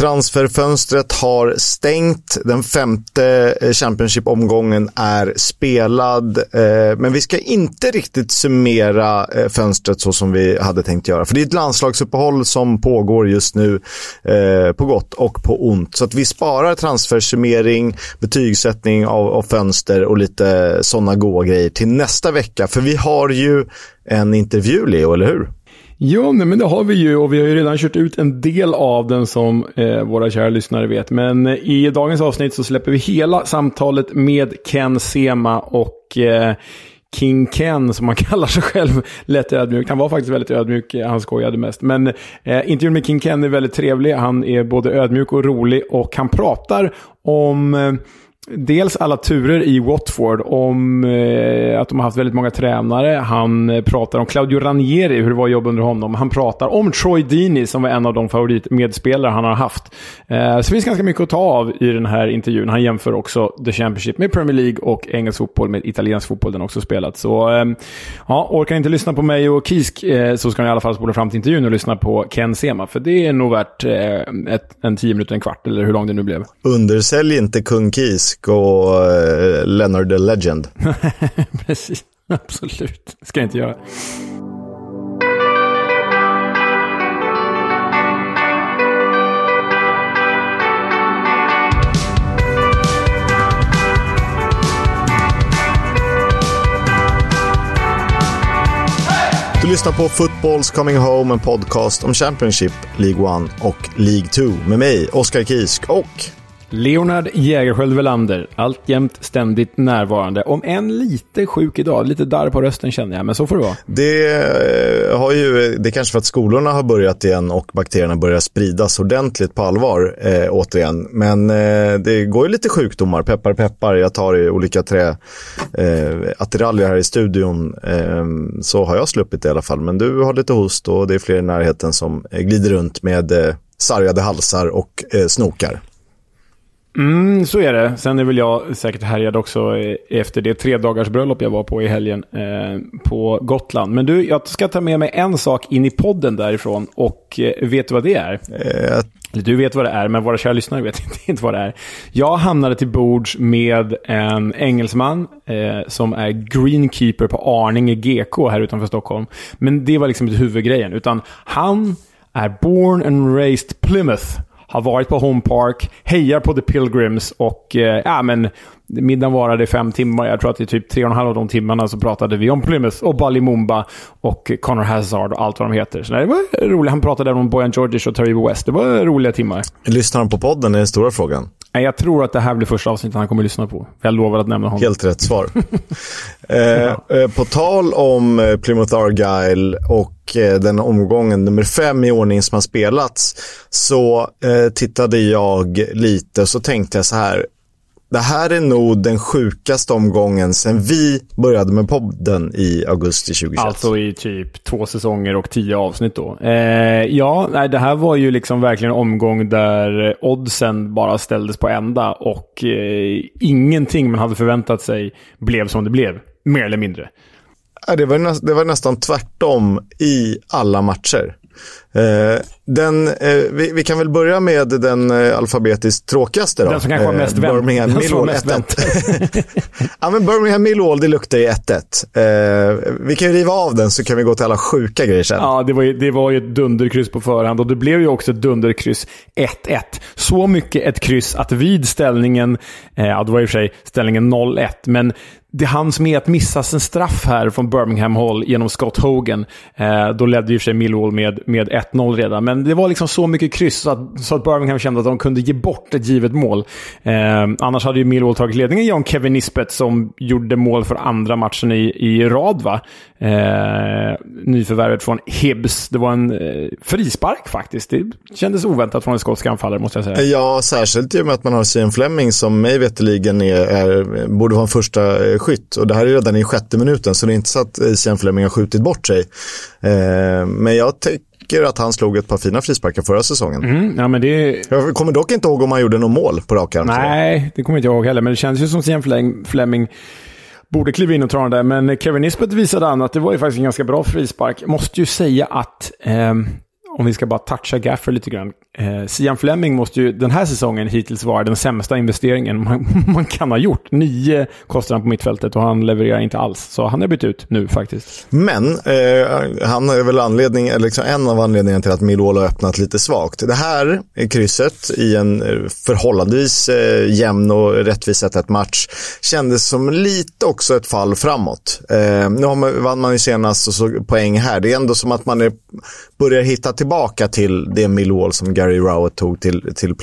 Transferfönstret har stängt. Den femte Championship-omgången är spelad. Men vi ska inte riktigt summera fönstret så som vi hade tänkt göra. För det är ett landslagsuppehåll som pågår just nu på gott och på ont. Så att vi sparar transfersummering, betygssättning av fönster och lite sådana goa grejer till nästa vecka. För vi har ju en intervju, Leo, eller hur? Ja, nej, men det har vi ju, och vi har ju redan kört ut en del av den som våra kära lyssnare vet. Men i dagens avsnitt så släpper vi hela samtalet med Ken Sema och King Ken, som han kallar sig själv, lätt ödmjuk. Han var faktiskt väldigt ödmjuk, han skojade mest. Men intervjun med King Ken är väldigt trevlig, han är både ödmjuk och rolig, och han pratar om... dels alla turer i Watford, om att de har haft väldigt många tränare. Han pratar om Claudio Ranieri, hur det var jobb under honom. Han pratar om Troy Deeney, som var en av de favoritmedspelare han har haft. Så det finns ganska mycket att ta av i den här intervjun. Han jämför också The Championship med Premier League och engelsk fotboll med italiensk fotboll, den också spelat. Så ja, orkar inte lyssna på mig och Kisk, så ska ni i alla fall spola fram till intervjun och lyssna på Ken Sema, för det är nog värt en 10 minuter, en kvart, eller hur lång det nu blev. Undersälj inte kung Kisk och Leonard the Legend. Precis, absolut. Ska jag inte göra. Du lyssnar på Football's Coming Home, en podcast om Championship, League 1 och League 2 med mig, Oskar Kisk, och Leonard Jägerskiöld Welander, alltjämt ständigt närvarande. Om en lite sjuk idag, lite darr på rösten känner jag, men så får det vara. Det är kanske för att skolorna har börjat igen och bakterierna börjar spridas ordentligt på allvar återigen. Men det går ju lite sjukdomar, peppar peppar. Jag tar i olika attiraljer här i studion, så har jag sluppit i alla fall. Men du har lite host och det är fler i närheten som glider runt med sargade halsar och snokar. Så är det. Sen är väl jag säkert härjad också efter det 3 dagars bröllop jag var på i helgen på Gotland. Men du, jag ska ta med mig en sak in i podden därifrån, och vet du vad det är? Du vet vad det är, men våra kära lyssnare vet inte vad det är. Jag hamnade till bords med en engelsman som är greenkeeper på Arninge GK här utanför Stockholm. Men det var liksom inte huvudgrejen, utan han är born and raised Plymouth. Har varit på Home Park, hejar på The Pilgrims, och men middagen varade 5 timmar. Jag tror att det är typ 3,5 av de timmarna så pratade vi om Plymouth och Balimumba och Connor Hazard och allt vad de heter. Så det var roligt. Han pratade om Bojan Djordjic och Terry West. Det var roliga timmar. Lyssnar han på podden är den stora frågan. Jag tror att det här blir första avsnittet han kommer att lyssna på. Jag lovar att nämna honom. Helt rätt svar. På tal om Plymouth Argyle och den omgången nummer 5 i ordning som har spelats, så tittade jag lite, så tänkte jag så här: det här är nog den sjukaste omgången sen vi började med podden i augusti 2021. Alltså i typ 2 säsonger och 10 avsnitt då. Det här var ju liksom verkligen en omgång där oddsen bara ställdes på ända, och ingenting man hade förväntat sig blev som det blev, mer eller mindre. Det var nästan tvärtom i alla matcher. Vi kan väl börja med den alfabetiskt tråkigaste då. Den som kanske var mest vänt. Birmingham Millwall 1-1. Ja, men Birmingham Millwall, det luktar ju 1-1. Vi kan ju riva av den, så kan vi gå till alla sjuka grejer sen. Ja, det var ju ett dunderkryss på förhand, och det blev ju också ett dunderkryss 1-1. Så mycket ett kryss att vid ställningen, det var i och för sig ställningen 0-1, men det han som är att missas en straff här från Birmingham Hall genom Scott Hogan. Då ledde ju för sig Millwall med 1-0 redan. Men det var liksom så mycket kryss så att Birmingham kände att de kunde ge bort ett givet mål. Annars hade ju Millwall tagit ledningen genom Kevin Nisbet, som gjorde mål för andra matchen i rad, va? Nyförvärvet från Hibs. Det var en frispark faktiskt. Det kändes oväntat från en skotsk anfallare, måste jag säga. Ja, särskilt i och med att man har Sian Fleming, som mig veterligen borde vara en första skytt, och det här är redan i 6:e minuten, så det är inte så att Sian Fleming har skjutit bort sig. Men jag tycker att han slog ett par fina frisparkar förra säsongen. Jag kommer dock inte ihåg om han gjorde något mål på rak arm. Nej, det kommer inte jag ihåg heller, men det känns ju som Sian Fleming borde kliva in och ta den där. Men Kevin Nisbet visade an att det var ju faktiskt en ganska bra frispark. Måste ju säga att om vi ska bara toucha Gaffer lite grann. Sian Fleming måste ju den här säsongen hittills vara den sämsta investeringen man kan ha gjort. 9 kostar han på mittfältet och han levererar inte alls. Så han är bytt ut nu faktiskt. Men han är väl en av anledningarna till att Millwall har öppnat lite svagt. Det här krysset i en förhållandevis jämn och rättvis sättet match kändes som lite också ett fall framåt. Nu vann man ju senast och så poäng här. Det är ändå som att man börjar hitta tillbaka till det Millwall som Gary Rowett tog till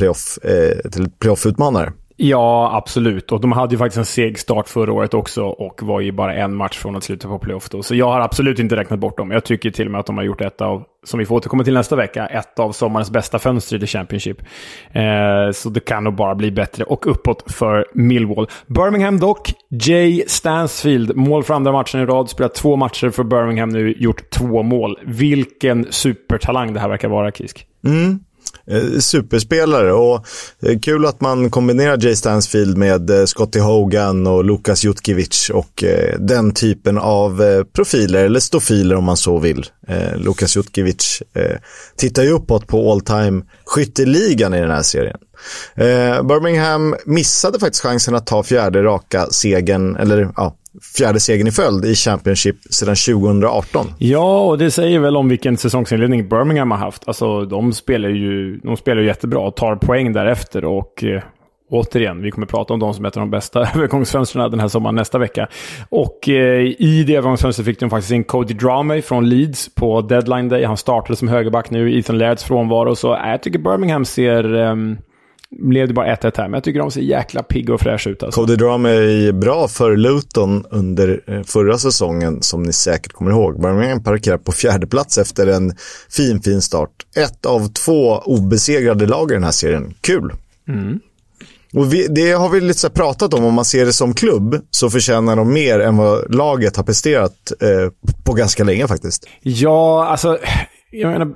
playoff-utmanare. Ja, absolut. Och de hade ju faktiskt en seg start förra året också och var ju bara en match från att sluta på playoff då. Så jag har absolut inte räknat bort dem. Jag tycker till och med att de har gjort som vi får återkomma till nästa vecka, ett av sommarens bästa fönster i The Championship. Så det kan nog bara bli bättre och uppåt för Millwall. Birmingham dock, Jay Stansfield, mål för andra matchen i rad, spelat 2 matcher för Birmingham nu, gjort 2 mål. Vilken supertalang det här verkar vara, Kisk. Mm. Superspelare, och kul att man kombinerar Jay Stansfield med Scotty Hogan och Lukas Jutkiewicz och den typen av profiler, eller stofiler om man så vill. Lukas Jutkiewicz tittar ju uppåt på all-time skytteligan i den här serien. Birmingham missade faktiskt chansen att ta fjärde segern i följd i Championship sedan 2018. Ja, och det säger väl om vilken säsongsinledning Birmingham har haft. Alltså, de spelar ju jättebra och tar poäng därefter och... Återigen, vi kommer prata om de som är de bästa övergångsfönsterna den här sommaren nästa vecka. Och i det övergångsfönstret fick de faktiskt in Cody Dramey från Leeds på deadline day. Han startade som högerback nu, Ethan Lairds frånvaro. Så jag tycker Birmingham ser... blev det bara 1-1 här, men jag tycker de ser jäkla pigga och fräscha ut. Alltså. Cody Dramey är bra för Luton under förra säsongen, som ni säkert kommer ihåg. Birmingham parkerar på fjärde plats efter en fin start. 1 av 2 obesegrade lag i den här serien. Kul! Mm. Och det har vi lite så pratat om man ser det som klubb så förtjänar de mer än vad laget har presterat på ganska länge faktiskt. Ja, alltså jag menar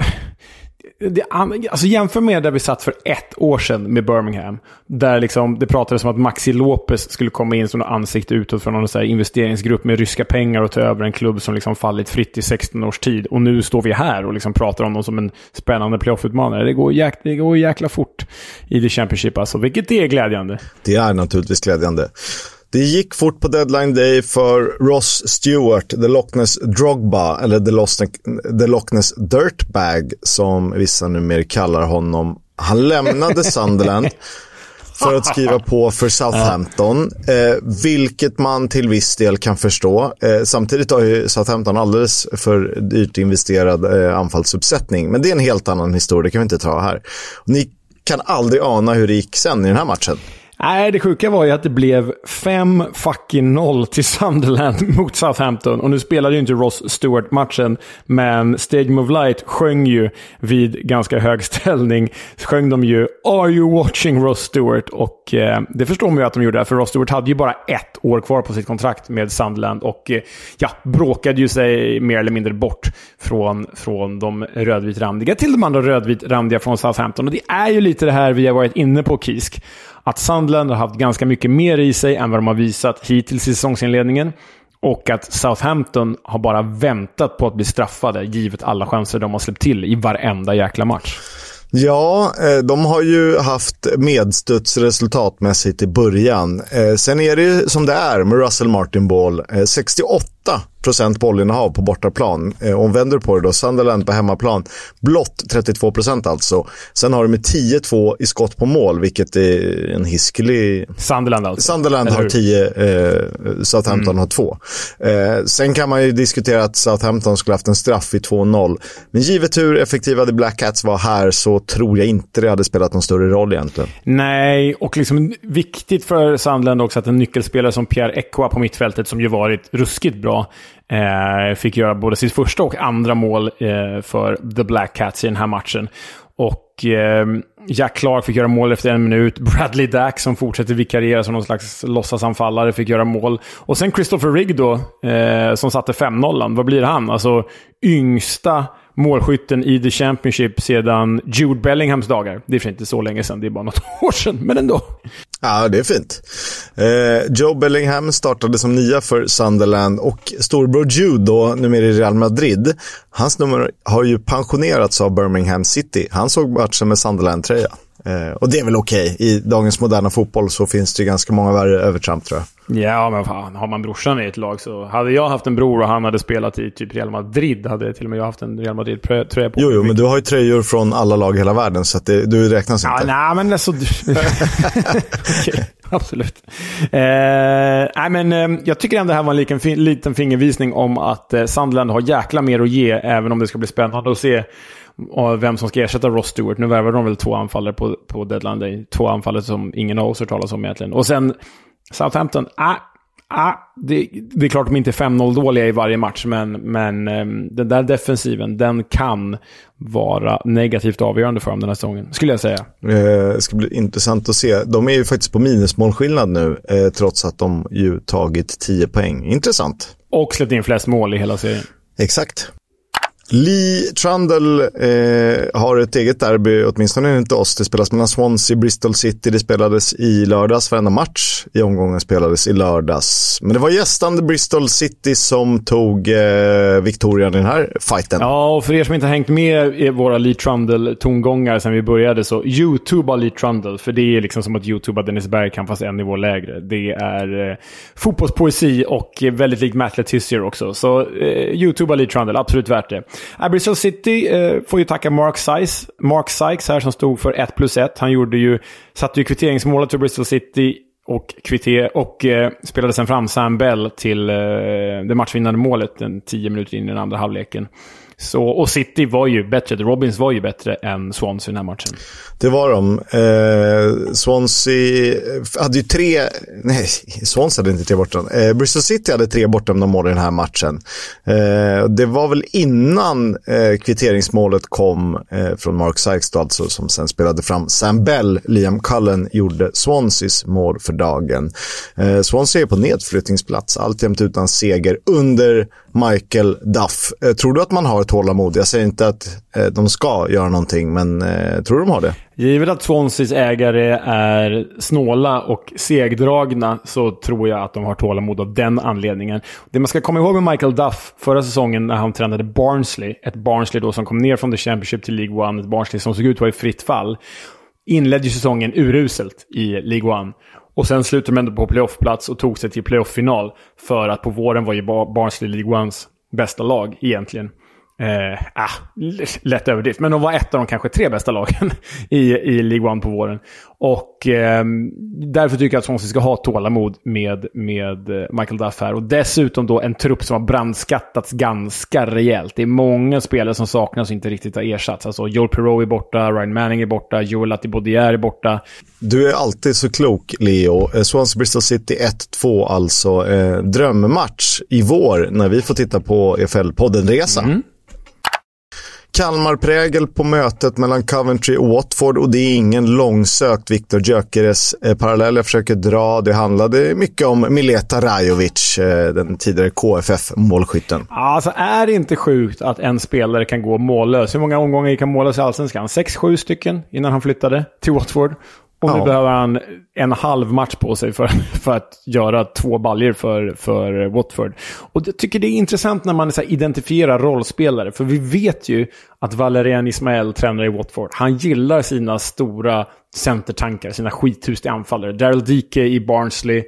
jämför med där vi satt för 1 år sedan med Birmingham, där liksom det pratades om att Maxi Lopez skulle komma in som en ansikte utåt från någon så här investeringsgrupp med ryska pengar och ta över en klubb som liksom fallit fritt i 16 års tid, och nu står vi här och liksom pratar om dem som en spännande playoff-utmanare. Det går jäkla fort i The Championship alltså, vilket är glädjande. Det är naturligtvis glädjande. Det gick fort på deadline day för Ross Stewart, The Loch Ness Drogba, eller The Loch Ness Dirtbag som vissa numera kallar honom. Han lämnade Sunderland för att skriva på för Southampton, vilket man till viss del kan förstå. Samtidigt har ju Southampton alldeles för dyrt investerad anfallsuppsättning, men det är en helt annan historia, det kan vi inte ta här. Ni kan aldrig ana hur det gick sen i den här matchen. Nej, det sjuka var ju att det blev 5-0 till Sunderland mot Southampton. Och nu spelade ju inte Ross Stewart-matchen, men Stadium of Light sjöng ju vid ganska hög ställning. Sjöng de ju Are You Watching Ross Stewart? Och det förstår man ju att de gjorde, för Ross Stewart hade ju bara 1 år kvar på sitt kontrakt med Sunderland. Och bråkade ju sig mer eller mindre bort från de rödvitrandiga till de andra rödvitrandiga från Southampton. Och det är ju lite det här vi har varit inne på, Kisk. Att Sunderland har haft ganska mycket mer i sig än vad de har visat hittills i säsongsinledningen, och att Southampton har bara väntat på att bli straffade givet alla chanser de har släppt till i varenda jäkla match. Ja, de har ju haft medstuds resultatmässigt i början. Sen är det ju som det är med Russell Martin Ball. 68% bollinnehav på bortaplan. Om vänder på det då, Sunderland på hemmaplan. Blott 32% alltså. Sen har de med 10-2 i skott på mål, vilket är en hiskelig... Sunderland alltså. Sunderland har 10, Southampton har 2. Sen kan man ju diskutera att Southampton skulle haft en straff i 2-0. Men givet hur effektiva The Black Cats var här så tror jag inte det hade spelat någon större roll egentligen. Nej, och liksom viktigt för Sunderland också att en nyckelspelare som Pierre Ekwa på mittfältet, som ju varit ruskigt bra, fick göra både sitt första och andra mål för The Black Cats i den här matchen. Och Jack Clark fick göra mål efter 1 minut. Bradley Dack, som fortsätter vikariera som någon slags låtsasanfallare, fick göra mål. Och sen Christopher Rigg då, som satte 5-0. Vad blir han? Alltså yngsta målskytten i The Championship sedan Jude Bellinghams dagar. Det är inte så länge sedan, det är bara något år sedan, men ändå. Ja, det är fint. Joe Bellingham startade som nia för Sunderland och storbror Jude då, numera i Real Madrid. Hans nummer har ju pensionerats av Birmingham City. Han såg matchen med Sunderland-tröja. Och det är väl okej. I dagens moderna fotboll så finns det ju ganska många värre övertramp, tror jag. Ja, men fan, har man brorsan i ett lag så... Hade jag haft en bror och han hade spelat i typ Real Madrid, hade till och med jag haft en Real Madrid-tröja på. Jo, men du har ju tröjor från alla lag i hela världen, så att det, du räknas inte. Nej, men alltså... Okej. Absolut. Jag tycker ändå det här var en liten fingervisning om att Sunderland har jäkla mer att ge, även om det ska bli spännande att se vem som ska ersätta Ross Stewart. Nu värvar de väl 2 anfallare på deadline day. 2 anfallare som ingen av oss har talat om egentligen. Och sen Southampton, det är klart de inte är 5-0 dåliga i varje match, men den där defensiven, den kan vara negativt avgörande för dem den här säsongen, skulle jag säga. Det ska bli intressant att se. De är ju faktiskt på minusmålskillnad nu, trots att de ju tagit 10 poäng. Intressant. Och släppt in flest mål i hela serien. Exakt. Lee Trundle har ett eget derby, åtminstone inte oss. Det spelas mellan Swansea och Bristol City. Det spelades i lördags. Varenda match i omgången spelades i lördags. Men det var gästande Bristol City som tog Victorian i den här fighten. Ja, och för er som inte har hängt med i våra Lee Trundle-tongångar sedan vi började, så YouTubear Lee Trundle. För det är liksom som att YouTubear Dennis Bergkamp, fast en nivå lägre. Det är fotbollspoesi och väldigt likt Matt Letizier också. Så YouTubear Lee Trundle, absolut värt det. Bristol City får ju tacka Mark Sykes här, som stod för 1+1. Han satte ju kvitteringsmålet till Bristol City och spelade sen fram Sam Bell till det matchvinnande målet 10 minuter in i den andra halvleken. Så, och City var ju bättre. The Robins var ju bättre än Swansea i den här matchen. Det var de. Swansea hade inte 3 bortom. Bristol City hade 3 bortom de mål i den här matchen. Det var väl innan kvitteringsmålet kom från Mark Sykes, alltså, som sen spelade fram Sam Bell. Liam Cullen gjorde Swanseas mål för dagen. Swansea är på nedflyttningsplats, alltjämt utan seger, under Michael Duff. Tror du att man har ett tålamod? Jag säger inte att de ska göra någonting, men tror de har det? Givet att Swanseas ägare är snåla och segdragna, så tror jag att de har tålamod av den anledningen. Det man ska komma ihåg med Michael Duff förra säsongen, när han tränade Barnsley, ett Barnsley då som kom ner från The Championship till League One, ett Barnsley som såg ut att vara i fritt fall, inledde säsongen uruselt i League One. Och sen slutade de ändå på playoffplats och tog sig till playoff-final, för att på våren var ju Barnsley League Ones bästa lag egentligen. Lätt överdrift, men de var ett av de kanske 3 bästa lagen i League One på våren. Och därför tycker jag att Swansea ska ha tålamod med Michael Duff här. Och dessutom då en trupp som har brandskattats ganska rejält. Det är många spelare som saknas och inte riktigt har ersatts. Alltså Joel Perreault är borta, Ryan Manning är borta, Joel Attibaudière är borta. Du är alltid så klok, Leo. Swansea Bristol City 1-2, alltså drömmatch i vår när vi får titta på EFL-poddenresa. Mm. Kalmarprägel på mötet mellan Coventry och Watford, och det är ingen långsökt Viktor Gyökeres parallell jag försöker dra. Det handlade mycket om Mileta Rajovic, den tidigare KFF-målskytten. Alltså, är det inte sjukt att en spelare kan gå mållös? Hur många omgångar gick han mållös i Allsvenskan? 6-7 stycken innan han flyttade till Watford. Och nu behöver han en halv match på sig för att göra 2 baljer för Watford. Och jag tycker det är intressant när man så här identifierar rollspelare. För vi vet ju att Valerian Ismael, tränare i Watford, han gillar sina stora centertankar, sina skithus till anfallare. Daryl Dike i Barnsley,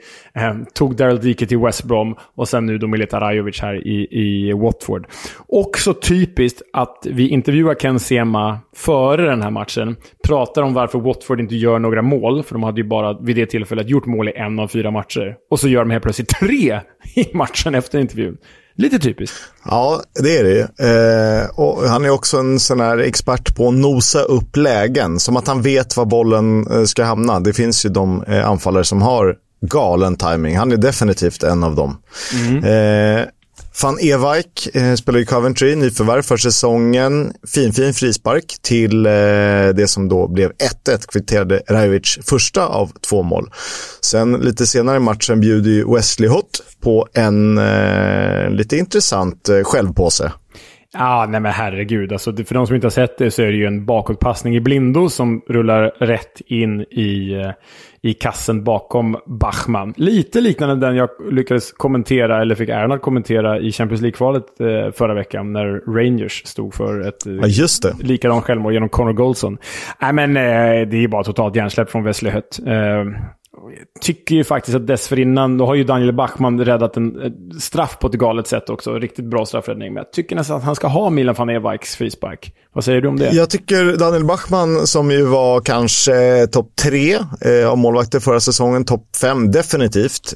tog Daryl Dike till West Brom, och sen nu då Mileta Rajovic här i Watford. Också typiskt att vi intervjuar Ken Sema före den här matchen, pratar om varför Watford inte gör några mål, för de hade ju bara vid det tillfället gjort mål i 1 av 4 matcher, och så gör de här plötsligt 3 i matchen efter intervjun. Lite typiskt. Ja, det är det. Och han är också en sån här expert på att nosa upp lägen, som att han vet var bollen ska hamna. Det finns ju de anfallare som har galen timing. Han är definitivt en av dem. Van Ewijk spelar i Coventry, nyförvärv för säsongen. Fin frispark till det som då blev 1-1, kvitterade Rajovic första av 2 mål. Sen lite senare i matchen bjuder ju Wesley Hood på en lite intressant självpåse. Ja, nej men herregud. Alltså, för de som inte har sett det så är det ju en bakåtpassning i blindo som rullar rätt in i kassen bakom Bachmann. Lite liknande den jag lyckades kommentera, eller fick äran att kommentera i Champions League-kvalet förra veckan när Rangers stod för ett likadant självmål genom Conor Goldson. Nej men det är ju bara totalt hjärnsläpp från Wesley Hött. Tycker ju faktiskt att dessförinnan då har ju Daniel Bachmann räddat en straff på ett galet sätt också, riktigt bra straffräddning, men jag tycker nästan att han ska ha Milan van Ewijks frispark. Vad säger du om det? Jag tycker Daniel Bachmann, som ju var kanske topp 3 av målvakter förra säsongen, topp 5 definitivt,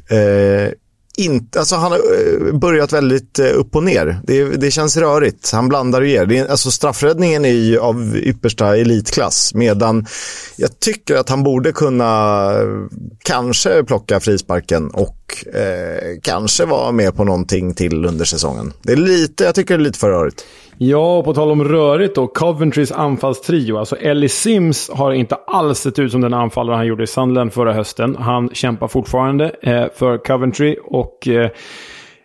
alltså han har börjat väldigt upp och ner. Det känns rörigt. Han blandar och ger. Alltså straffräddningen är ju av yppersta elitklass, medan jag tycker att han borde kunna kanske plocka frisparken och kanske vara med på någonting till under säsongen. Det är lite, jag tycker det är lite för rörigt. Ja, på tal om rörigt då, Coventrys anfallstrio, alltså Ellie Sims har inte alls sett ut som den anfallare han gjorde i Sunderland förra hösten. Han kämpar fortfarande för Coventry, och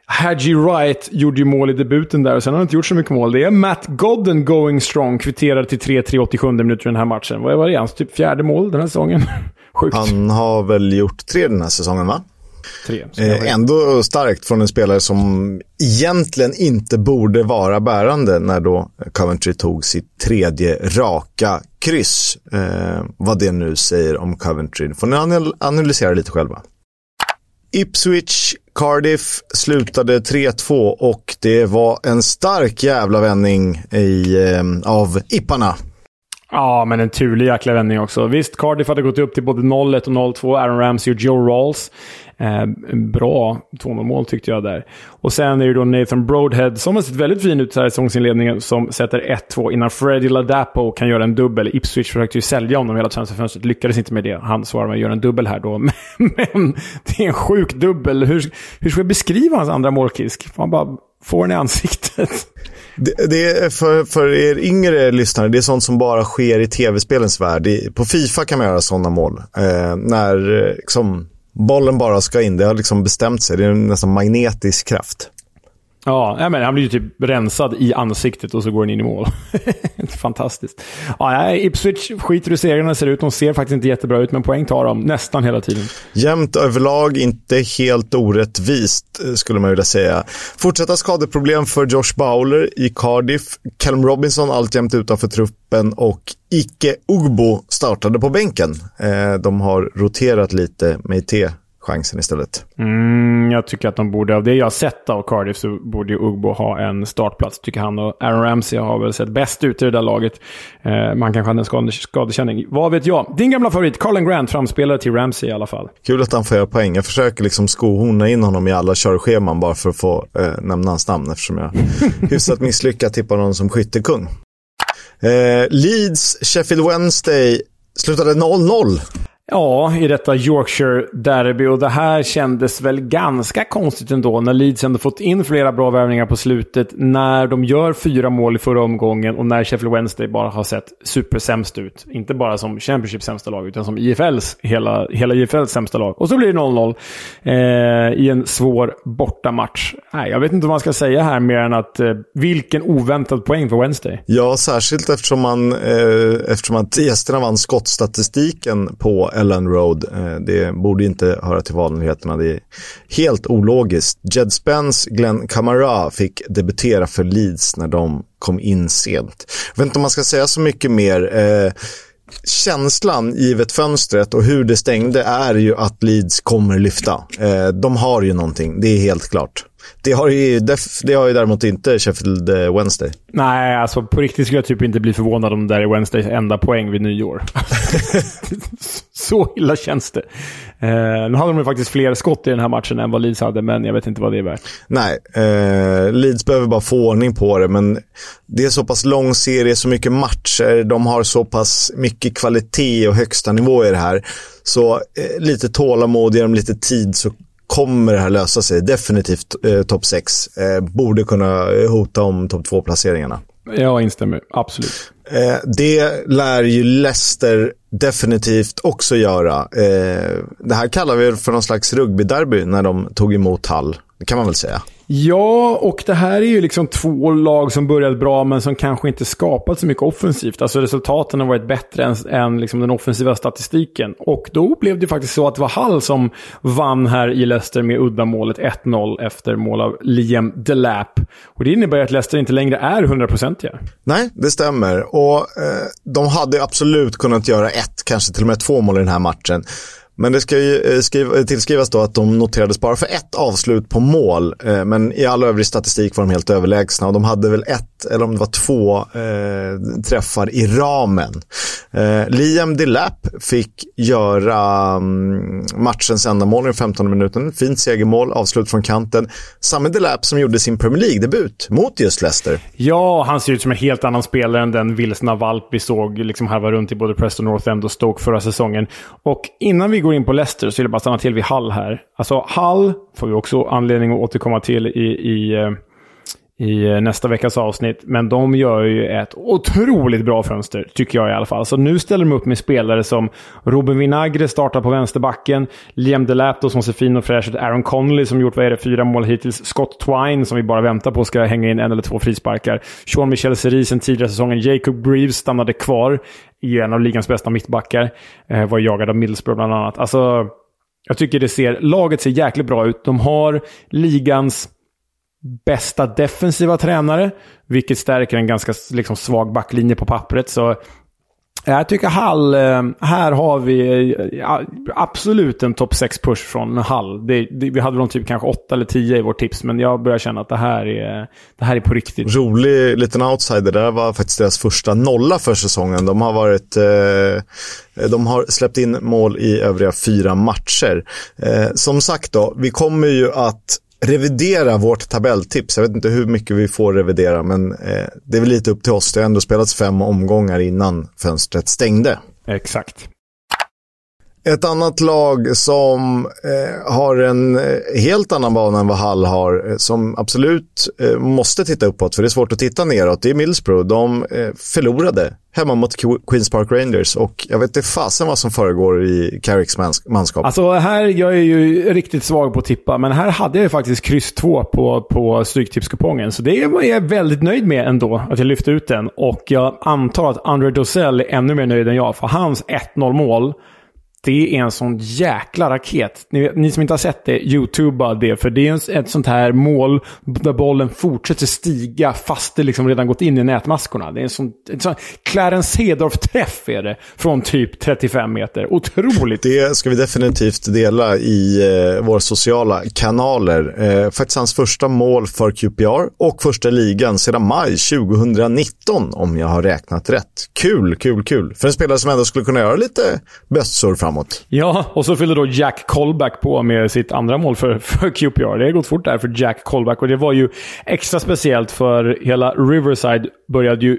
Hadji Wright gjorde ju mål i debuten där och sen har han inte gjort så mycket mål. Det är Matt Godden going strong, kvitterar till 3-3 87 minuter i den här matchen. Vad var det, hans typ fjärde mål den här säsongen? Sjukt. Han har väl gjort 3 den här säsongen, va? 3, ändå starkt från en spelare som egentligen inte borde vara bärande, när då Coventry tog sitt 3:e raka kryss. Vad det nu säger om Coventry får ni analysera lite själva. Ipswich Cardiff slutade 3-2 och det var en stark jävla vändning av Ipparna. Ja, men en turlig jäkla vändning också. Visst, Cardiff hade gått upp till både 0-1 och 0-2. Aaron Ramsey och Joe Rawls. Bra 2-0-mål tyckte jag där. Och sen är ju då Nathan Broadhead, som har sett väldigt fin ut så här i säsongsinledningen, som sätter 1-2 innan Freddie Ladapo kan göra en dubbel. Ipswich försökte ju sälja honom hela transferfönstret, lyckades inte med det. Han svarar med att göra en dubbel här då. Men det är en sjuk dubbel. Hur ska jag beskriva hans andra målkisk? Fan, bara får den i ansiktet. Det är för er yngre lyssnare, det är sånt som bara sker i tv-spelens värld. På FIFA kan man göra sådana mål. När liksom, bollen bara ska in, det har liksom bestämt sig. Det är nästan magnetisk kraft. Ja, men han blir ju typ rensad i ansiktet och så går han in i mål. Fantastiskt. Ja, Ipswich skiter i serierna ser ut. De ser faktiskt inte jättebra ut, men poäng tar de nästan hela tiden. Jämnt överlag, inte helt orättvist skulle man vilja säga. Fortsatta skadeproblem för Josh Bowler i Cardiff. Callum Robinson alltjämt utanför truppen och Ike Ugbo startade på bänken. De har roterat lite med chansen istället. Jag tycker att de borde, av det jag sett av Cardiff så borde ju Ugbo ha en startplats, tycker han, och Aaron Ramsey har väl sett bäst ut i det där laget. Man kanske hade en skadekänning. Vad vet jag? Din gamla favorit, Colin Grant, framspelare till Ramsey i alla fall. Kul att han får göra poäng. Jag försöker liksom skohorna in honom i alla körscheman bara för att få nämna hans namn, eftersom jag hyfsat misslyckat tippar någon som skyttekung. Leeds Sheffield Wednesday slutade 0-0. Ja, i detta Yorkshire-derby, och det här kändes väl ganska konstigt ändå när Leeds ändå fått in flera bra värvningar på slutet, när de gör 4 mål i förra omgången och när Sheffield Wednesday bara har sett supersämst ut. Inte bara som Championship sämsta lag utan som IFLs, hela IFLs sämsta lag. Och så blir det 0-0 i en svår bortamatch. Nej, jag vet inte vad man ska säga här mer än att vilken oväntad poäng för Wednesday. Ja, särskilt eftersom att gästerna vann skottstatistiken på Ellen Road. Det borde inte höra till vanligheterna. Det är helt ologiskt. Jed Spence, Glenn Kamara fick debutera för Leeds när de kom in sent. Jag vet inte om man ska säga så mycket mer. Känslan givet fönstret och hur det stängde är ju att Leeds kommer lyfta. De har ju någonting, det är helt klart. Det har ju däremot inte Sheffield Wednesday. Nej, alltså på riktigt skulle jag typ inte bli förvånad om det där är Wednesdays enda poäng vid nyår. Så illa känns det. Nu hade de ju faktiskt fler skott i den här matchen än vad Leeds hade, men jag vet inte vad det är värt. Nej, Leeds behöver bara få ordning på det, men det är så pass lång serie, så mycket matcher, de har så pass mycket kvalitet och högsta nivå i det här. Så lite tålamod, genom lite tid så kommer det här lösa sig. Definitivt topp 6. Borde kunna hota om topp 2-placeringarna. Jag instämmer, absolut. Det lär ju Leicester definitivt också göra. Det här kallar vi för någon slags rugbyderby när de tog emot Hull. Det kan man väl säga. Ja, och det här är ju liksom två lag som börjat bra men som kanske inte skapat så mycket offensivt. Alltså resultaten har varit bättre än liksom den offensiva statistiken. Och då blev det faktiskt så att det var Hull som vann här i Leicester med uddamålet 1-0 efter mål av Liam Delap. Och det innebär att Leicester inte längre är 100%iga. Nej, det stämmer. Och de hade absolut kunnat göra ett, kanske till och med två mål i den här matchen. Men det ska ju tillskrivas då att de noterades bara för ett avslut på mål, men i all övrig statistik var de helt överlägsna, och de hade väl ett eller om det var två träffar i ramen. Liam Delap fick göra matchens enda mål i 15 minuten. Fint segermål, avslut från kanten. Samma Delap som gjorde sin Premier League-debut mot just Leicester. Ja, han ser ut som en helt annan spelare än den vilsna valp vi såg liksom här var runt i både Preston North End och Stoke förra säsongen. Och innan vi går in på Leicester så är det bara stanna till vid Hull här. Alltså Hull får vi också anledning att återkomma till i nästa veckas avsnitt, men de gör ju ett otroligt bra fönster, tycker jag i alla fall. Så nu ställer de upp med spelare som Ruben Vinagre startar på vänsterbacken, Liam Delap som ser fin och fräsch ut, Aaron Connolly som gjort 4 mål hittills, Scott Twine som vi bara väntar på ska hänga in 1 eller 2 frisparkar, Jean-Michel Seri sen tidigare säsongen, Jacob Greaves stannade kvar i en av ligans bästa mittbackar, var jagad av Middlesbrough bland annat. Alltså, jag tycker laget ser jäkligt bra ut. De har ligans bästa defensiva tränare, vilket stärker en ganska liksom svag backlinje på pappret. Så jag tycker Hull, här har vi absolut en topp 6 push från Hull. Vi hade väl typ kanske 8 eller 10 i vårt tips, men jag börjar känna att det här är på riktigt. Rolig liten outsider, det där var faktiskt deras första nolla för säsongen. De har släppt in mål i övriga 4 matcher. Som sagt då, vi kommer ju att revidera vårt tabelltips. Jag vet inte hur mycket vi får revidera, men det är väl lite upp till oss. Det har ändå spelats 5 omgångar innan fönstret stängde. Exakt. Ett annat lag som har en helt annan bana än vad Hull har, som absolut måste titta uppåt, för det är svårt att titta neråt, det är Middlesbrough. De förlorade hemma mot Queens Park Rangers, och jag vet inte fasen vad som föregår i Carricks manskap. Alltså här, jag är ju riktigt svag på att tippa, men här hade jag faktiskt kryss 2 på stryktipskupongen, så det var jag väldigt nöjd med ändå, att jag lyfte ut den. Och jag antar att Andre Dosell är ännu mer nöjd än jag, för hans 1-0-mål, det är en sån jäkla raket. Ni som inte har sett det, YouTubea det. För det är ett sånt här mål där bollen fortsätter stiga fast det liksom redan gått in i nätmaskorna. Det är en sån Clarence Hedorf-träff är det, från typ 35 meter. Otroligt. Det ska vi definitivt dela i våra sociala kanaler. Faktiskt hans första mål för QPR och första ligan sedan maj 2019, om jag har räknat rätt. Kul. För en spelare som ändå skulle kunna göra lite bössor fram. Ja, och så fyllde då Jack Colback på med sitt andra mål för QPR. Det har gått fort där för Jack Colback, och det var ju extra speciellt för hela Riverside började ju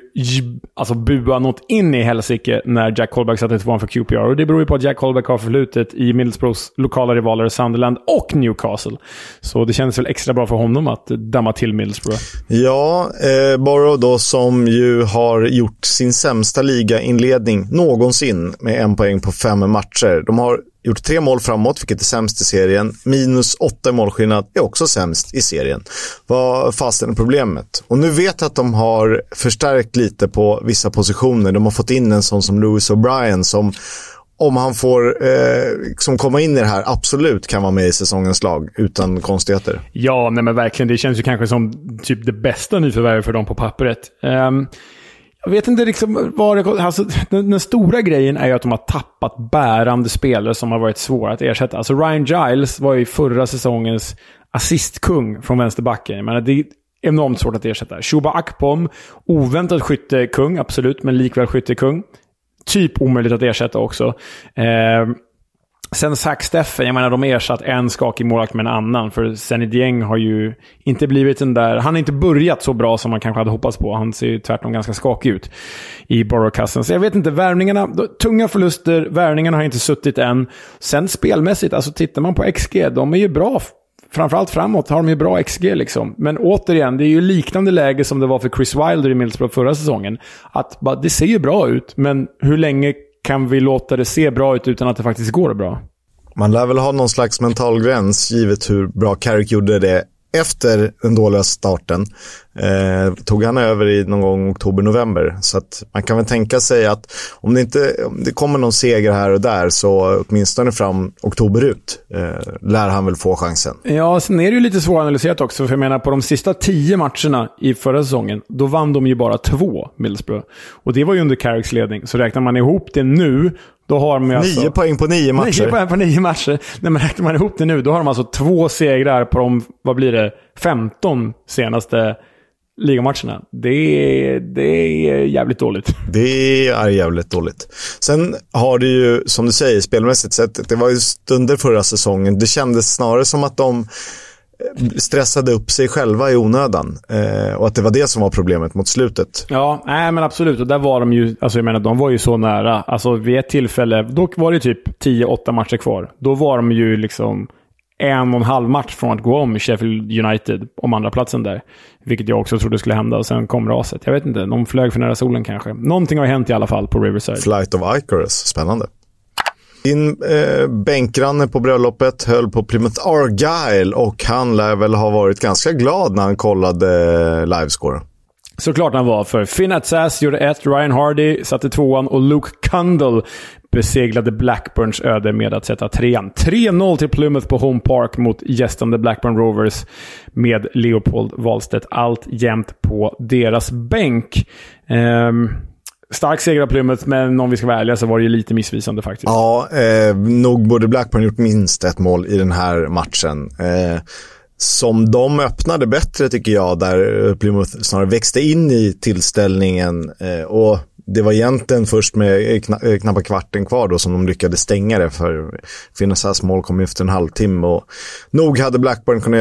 alltså bua något in i helsike när Jack Colback satte tvåan för QPR, och det beror ju på att Jack Colback har förflutet i Middlesbroughs lokala rivaler Sunderland och Newcastle. Så det kändes väl extra bra för honom att damma till Middlesbrough. Ja, Borough då, som ju har gjort sin sämsta ligainledning någonsin med 1 poäng på 5 matcher. De har gjort 3 mål framåt, vilket är sämst i serien. -8 målskillnad är också sämst i serien. Vad fasen är problemet? Och nu vet jag att de har förstärkt lite på vissa positioner. De har fått in en sån som Lewis O'Brien, som om han får som komma in i det här absolut kan vara med i säsongens lag utan konstigheter. Ja, nej men verkligen. Det känns ju kanske som typ det bästa nyförvärvet för dem på papperet. Jag vet inte liksom var det, alltså, den stora grejen är ju att de har tappat bärande spelare som har varit svåra att ersätta. Alltså Ryan Giles var ju förra säsongens assistkung från vänsterbacken. Men det är enormt svårt att ersätta. Shuba Akpom, oväntat skyttekung, absolut, men likväl skyttekung. Typ omöjligt att ersätta också. Sen Zach Steffen, jag menar de ersatt en skakig målakt med en annan, för Seni Dieng har ju inte blivit den där, han har inte börjat så bra som man kanske hade hoppats på, han ser ju tvärtom ganska skakig ut i Borough-kassen. Så jag vet inte, värvningarna, tunga förluster, värvningarna har inte suttit än. Sen spelmässigt, alltså tittar man på XG, de är ju bra, framförallt framåt har de ju bra XG liksom. Men återigen, det är ju liknande läge som det var för Chris Wilder i Middlesbrough förra säsongen, att bara, det ser ju bra ut, men hur länge kan vi låta det se bra ut utan att det faktiskt går bra? Man lär väl ha någon slags mental gräns givet hur bra Carrick gjorde det efter den dåliga starten tog han över i någon gång oktober-november. Så att man kan väl tänka sig att om det inte om det kommer någon seger här och där, så åtminstone fram oktober ut lär han väl få chansen. Ja, sen är det ju lite svåranalyserat också. För jag menar, på de sista 10 matcherna i förra säsongen, då vann de ju bara 2, Middlesbrough. Och det var ju under Carricks ledning. Så räknar man ihop det nu, då har de alltså 9 poäng på 9 matcher. 9 poäng på 9 matcher. Nej, men räknar man ihop det nu, då har de alltså 2 segrar på de, vad blir det, 15 senaste ligamatcherna. Det är jävligt dåligt. Det är jävligt dåligt. Sen har det ju, som du säger, spelmässigt sett, det var ju stunder förra säsongen. Det kändes snarare som att de stressade upp sig själva i onödan och att det var det som var problemet mot slutet. Ja, nej men absolut, och där var de ju, alltså jag menar, de var ju så nära, alltså vid ett tillfälle, då var det typ 10-8 matcher kvar, då var de ju liksom 1,5 match från att gå om Sheffield United om andra platsen där, vilket jag också trodde skulle hända, och sen kom raset, jag vet inte, de flög för nära solen kanske, någonting har hänt i alla fall på Riverside. Flight of Icarus, spännande. Din bänkgranne på bröllopet höll på Plymouth Argyle, och han lär väl ha varit ganska glad när han kollade livescore. Såklart han var, för Finn Atsas gjorde 1, Ryan Hardy satte 2:an och Luke Cundall beseglade Blackburns öde med att sätta 3:an. 3-0 till Plymouth på Home Park mot gästande Blackburn Rovers med Leopold Wahlstedt allt jämt på deras bänk. Stark seger av Plymouth, men om vi ska vara ärliga så var det ju lite missvisande faktiskt. Ja, nog borde Blackburn gjort minst ett mål i den här matchen. Som de öppnade bättre tycker jag, där Plymouth snarare växte in i tillställningen. Och det var egentligen först med knappa kvarten kvar då som de lyckades stänga det, för Finnesas mål kom efter en halvtimme. Och nog hade Blackburn kunnat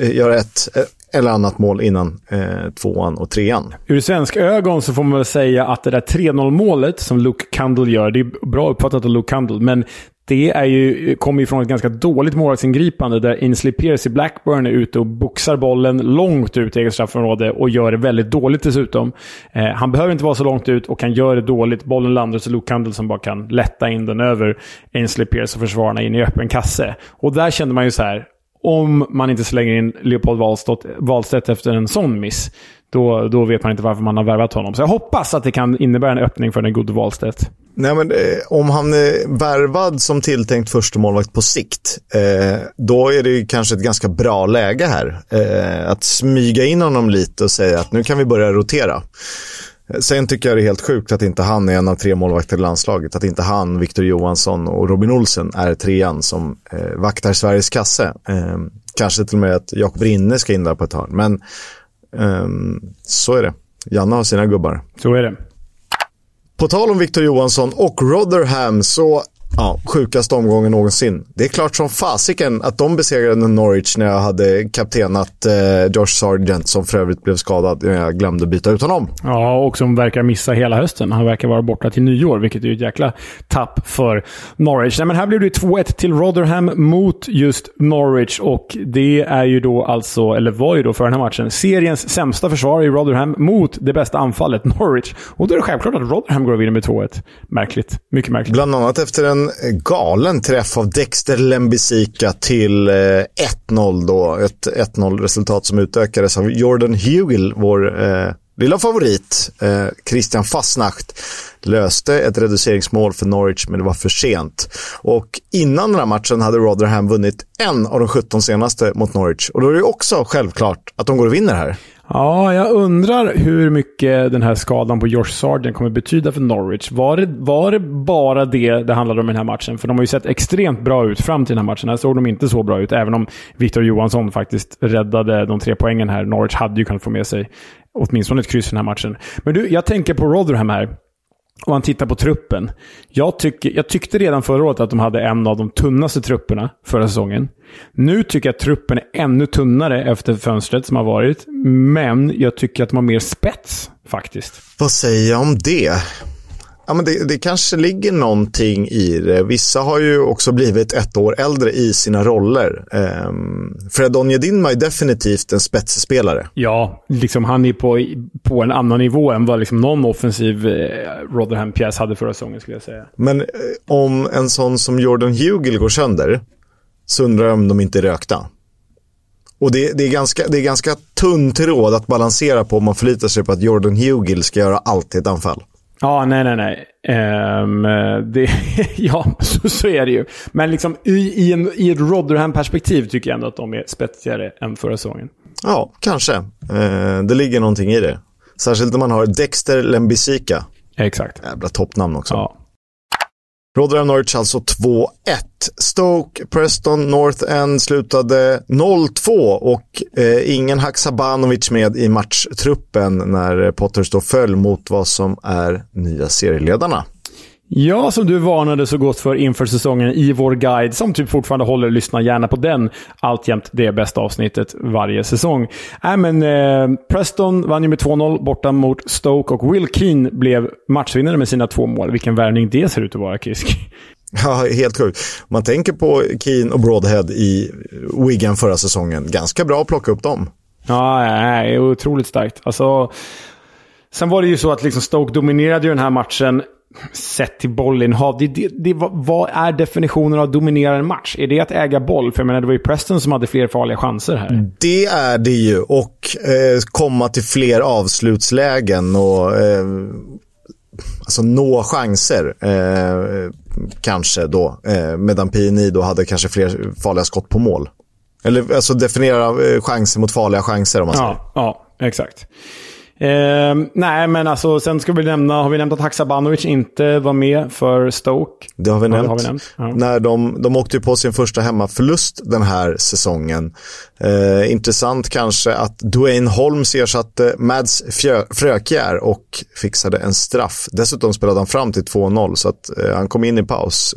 göra ett eller annat mål innan 2:an och 3:an. Ur svensk ögon så får man väl säga att det där 3-0-målet som Luke Cundall gör, det är bra uppfattat av Luke Cundall, men det är ju, kommer ifrån ett ganska dåligt målvaktsingripande där Ainsley Pierce i Blackburn är ute och boxar bollen långt ut i eget straffområde och gör det väldigt dåligt dessutom. Han behöver inte vara så långt ut och kan göra det dåligt. Bollen landar så Luke Cundall som bara kan lätta in den över Ainsley Pierce och försvararna in i öppen kasse. Och där kände man ju så här, om man inte slänger in Leopold Wahlstedt efter en sån miss, då vet man inte varför man har värvat honom. Så jag hoppas att det kan innebära en öppning för den gode Wahlstedt. Nej, men om han är värvad som tilltänkt första målvakt på sikt, då är det ju kanske ett ganska bra läge här. Att smyga in honom lite och säga att nu kan vi börja rotera. Sen tycker jag det är helt sjukt att inte han är en av 3 målvakter i landslaget. Att inte han, Victor Johansson och Robin Olsen är 3:an som vaktar Sveriges kasse. Kanske till och med att Jakob Rinne ska in där på ett hörn. Men så är det. Janna har sina gubbar. Så är det. På tal om Victor Johansson och Rotherham, så ja, sjukaste omgången någonsin. Det är klart som fasiken att de besegrade Norwich när jag hade kaptenat Josh Sargent, som för övrigt blev skadad när jag glömde byta ut honom. Ja, och som verkar missa hela hösten. Han verkar vara borta till nyår, vilket är ju ett jäkla tapp för Norwich. Nej, men här blev det 2-1 till Rotherham mot just Norwich, och det är ju då alltså, eller var ju då för den här matchen, seriens sämsta försvar i Rotherham mot det bästa anfallet Norwich. Och då är det självklart att Rotherham går vidare med 2-1. Märkligt, mycket märkligt. Bland annat efter en galen träff av Dexter Lembisika till 1-0 då, ett 1-0-resultat som utökades av Jordan Hugill, vår lilla favorit. Christian Fasnacht löste ett reduceringsmål för Norwich, men det var för sent. Och innan den här matchen hade Rotherham vunnit en av de 17 senaste mot Norwich, och då är det också självklart att de går och vinner här. Ja, jag undrar hur mycket den här skadan på Josh Sargent kommer betyda för Norwich. Var det bara det handlade om i den här matchen? För de har ju sett extremt bra ut fram till den här matchen. Här såg de inte så bra ut, även om Victor Johansson faktiskt räddade de 3 poängen här. Norwich hade ju kunnat få med sig åtminstone ett kryss i den här matchen. Men du, jag tänker på Rotherham här. Om man tittar på truppen. Jag tyckte redan förra året att de hade en av de tunnaste trupperna förra säsongen. Nu tycker jag att truppen är ännu tunnare efter fönstret som har varit. Men jag tycker att de har mer spets faktiskt. Vad säger jag om det? Ja, men det kanske ligger någonting i det. Vissa har ju också blivit ett år äldre i sina roller. Fred Onjedinma är definitivt en spetsspelare. Ja, liksom han är på en annan nivå än vad liksom någon offensiv Rotherham-pjäs hade förra säsongen, skulle jag säga. Men om en sån som Jordan Hugill går sönder, så undrar jag om de inte rökta. Och det är ganska tunt råd att balansera på om man förlitar sig på att Jordan Hugill ska göra allt i ett anfall. Ja, nej. Så är det ju. Men liksom i ett Rotherham-perspektiv tycker jag ändå att de är spetsigare än förra säsongen. Ja, kanske. Det ligger någonting i det. Särskilt om man har Dexter Lembisika. Exakt. Jävla toppnamn också. Ja. Rotherham Norwich alltså 2-1. Stoke, Preston North End slutade 0-2 och ingen Haksabanovic med i matchtruppen när Potters då föll mot vad som är nya serieledarna. Ja, som du varnade så gott för inför säsongen i vår guide som typ fortfarande håller, lyssna gärna på den, alltjämt det bästa avsnittet varje säsong. Preston vann ju med 2-0 borta mot Stoke och Will Keane blev matchvinnare med sina 2 mål. Vilken värvning det ser ut att vara, Kisk. Ja, helt sjukt. Man tänker på Keane och Broadhead i Wigan förra säsongen. Ganska bra att plocka upp dem. Ja, otroligt starkt. Alltså, sen var det ju så att liksom Stoke dominerade ju den här matchen sett till bollinnehav. Vad är definitionen av dominera en match? Är det att äga boll? För jag menar, det var ju Preston som hade fler farliga chanser här. Det är det ju. Och komma till fler avslutslägen och alltså nå chanser kanske då. Medan PNI då hade kanske fler farliga skott på mål. Eller alltså definiera chanser mot farliga chanser om man säger. Ja, exakt. Nej, men alltså sen ska vi nämna, har vi nämnt att Haksabanovic inte var med för Stoke? Det har vi nämnt. Ja. När de åkte på sin första hemmaförlust den här säsongen. Intressant kanske att Dwayne Holmes ersatte Mads Frökjär och fixade en straff. Dessutom spelade han fram till 2-0 så att han kom in i paus.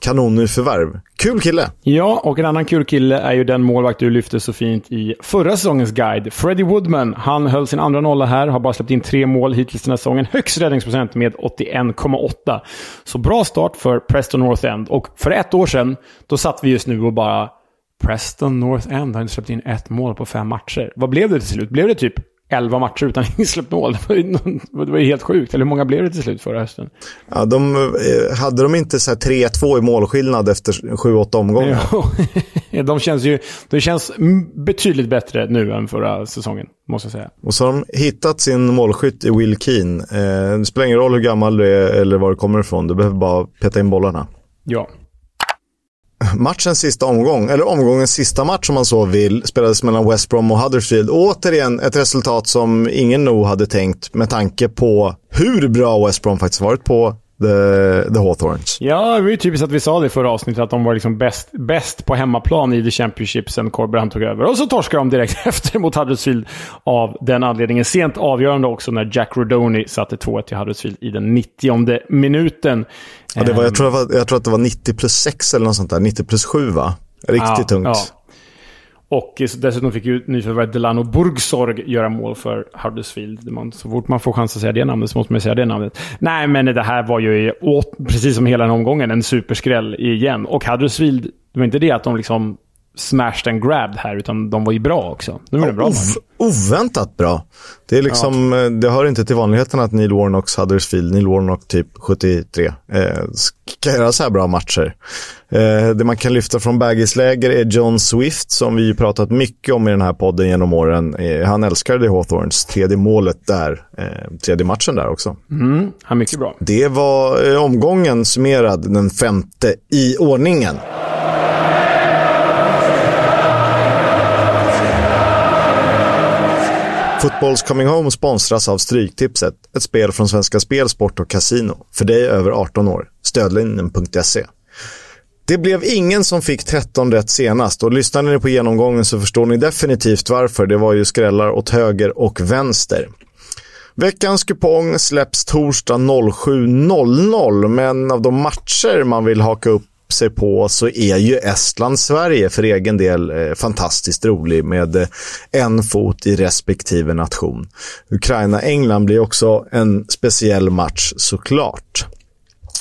Kanon nu förvärv. Kul kille! Ja, och en annan kul kille är ju den målvakt du lyfte så fint i förra säsongens guide. Freddie Woodman, han höll sin andra nolla här. Har bara släppt in 3 mål hittills den här säsongen. Högst räddningsprocent med 81,8. Så bra start för Preston North End. Och för 1 år sedan, då satt vi just nu och bara Preston North End har inte släppt in 1 mål på 5 matcher. Vad blev det till slut? Blev det typ 11 matcher utan insläppt mål? Det var ju helt sjukt. Eller hur många blev det till slut förra hösten? Ja, hade de inte så här 3-2 i målskillnad efter 7-8 omgångar? Ja, det känns betydligt bättre nu än förra säsongen, måste jag säga. Och så har de hittat sin målskytt i Will Keane. Det spelar ingen roll hur gammal du är eller var du kommer ifrån. Du behöver bara peta in bollarna. Ja. Matchens sista omgång, eller omgångens sista match om man så vill, spelades mellan West Brom och Huddersfield. Återigen ett resultat som ingen nog hade tänkt med tanke på hur bra West Brom faktiskt varit på The Hawthorns. Ja, det var ju typiskt att vi sa det i förra avsnittet att de var liksom bäst på hemmaplan i The Championship sen Corberham tog över. Och så torskade de direkt efter mot Huddersfield av den anledningen. Sent avgörande också när Jack Rodoni satte 2-1 till Huddersfield i den 90:e minuten. Ja, det var, jag tror att det var 90+6 eller något sånt där. 90+7 va? Riktigt tungt. Ja. Och dessutom fick ju nyförvärvet Delano Burgsorg göra mål för Huddersfield. Så fort man får chans att säga det namnet så måste man säga det namnet. Nej, men det här var ju, precis som hela den omgången, en superskräll igen. Och Huddersfield, det var inte det att de liksom smashed and grabbed här, utan de var ju bra också. De var bra. Oväntat bra. Det är liksom, Det hör inte till vanligheten att Neil Warnocks Huddersfield, Neil Warnock typ 73, ska göra så här bra matcher. Det man kan lyfta från baggisläger är John Swift, som vi pratat mycket om i den här podden genom åren. Han älskar det Hawthorns, 3:e målet där, 3:e matchen där också. Han är mycket bra. Det var omgången summerad, den 5:e i ordningen. Footballs Coming Home sponsras av Stryktipset, ett spel från Svenska Spel, Sport och Casino. För dig över 18 år. Stödlinjen.se. Det blev ingen som fick 13 rätt senast och lyssnade ni på genomgången så förstår ni definitivt varför. Det var ju skrällar åt höger och vänster. Veckans kupong släpps torsdag 07:00 men av de matcher man vill haka upp sig på så är ju Estland-Sverige för egen del fantastiskt rolig med en fot i respektive nation. Ukraina-England blir också en speciell match såklart.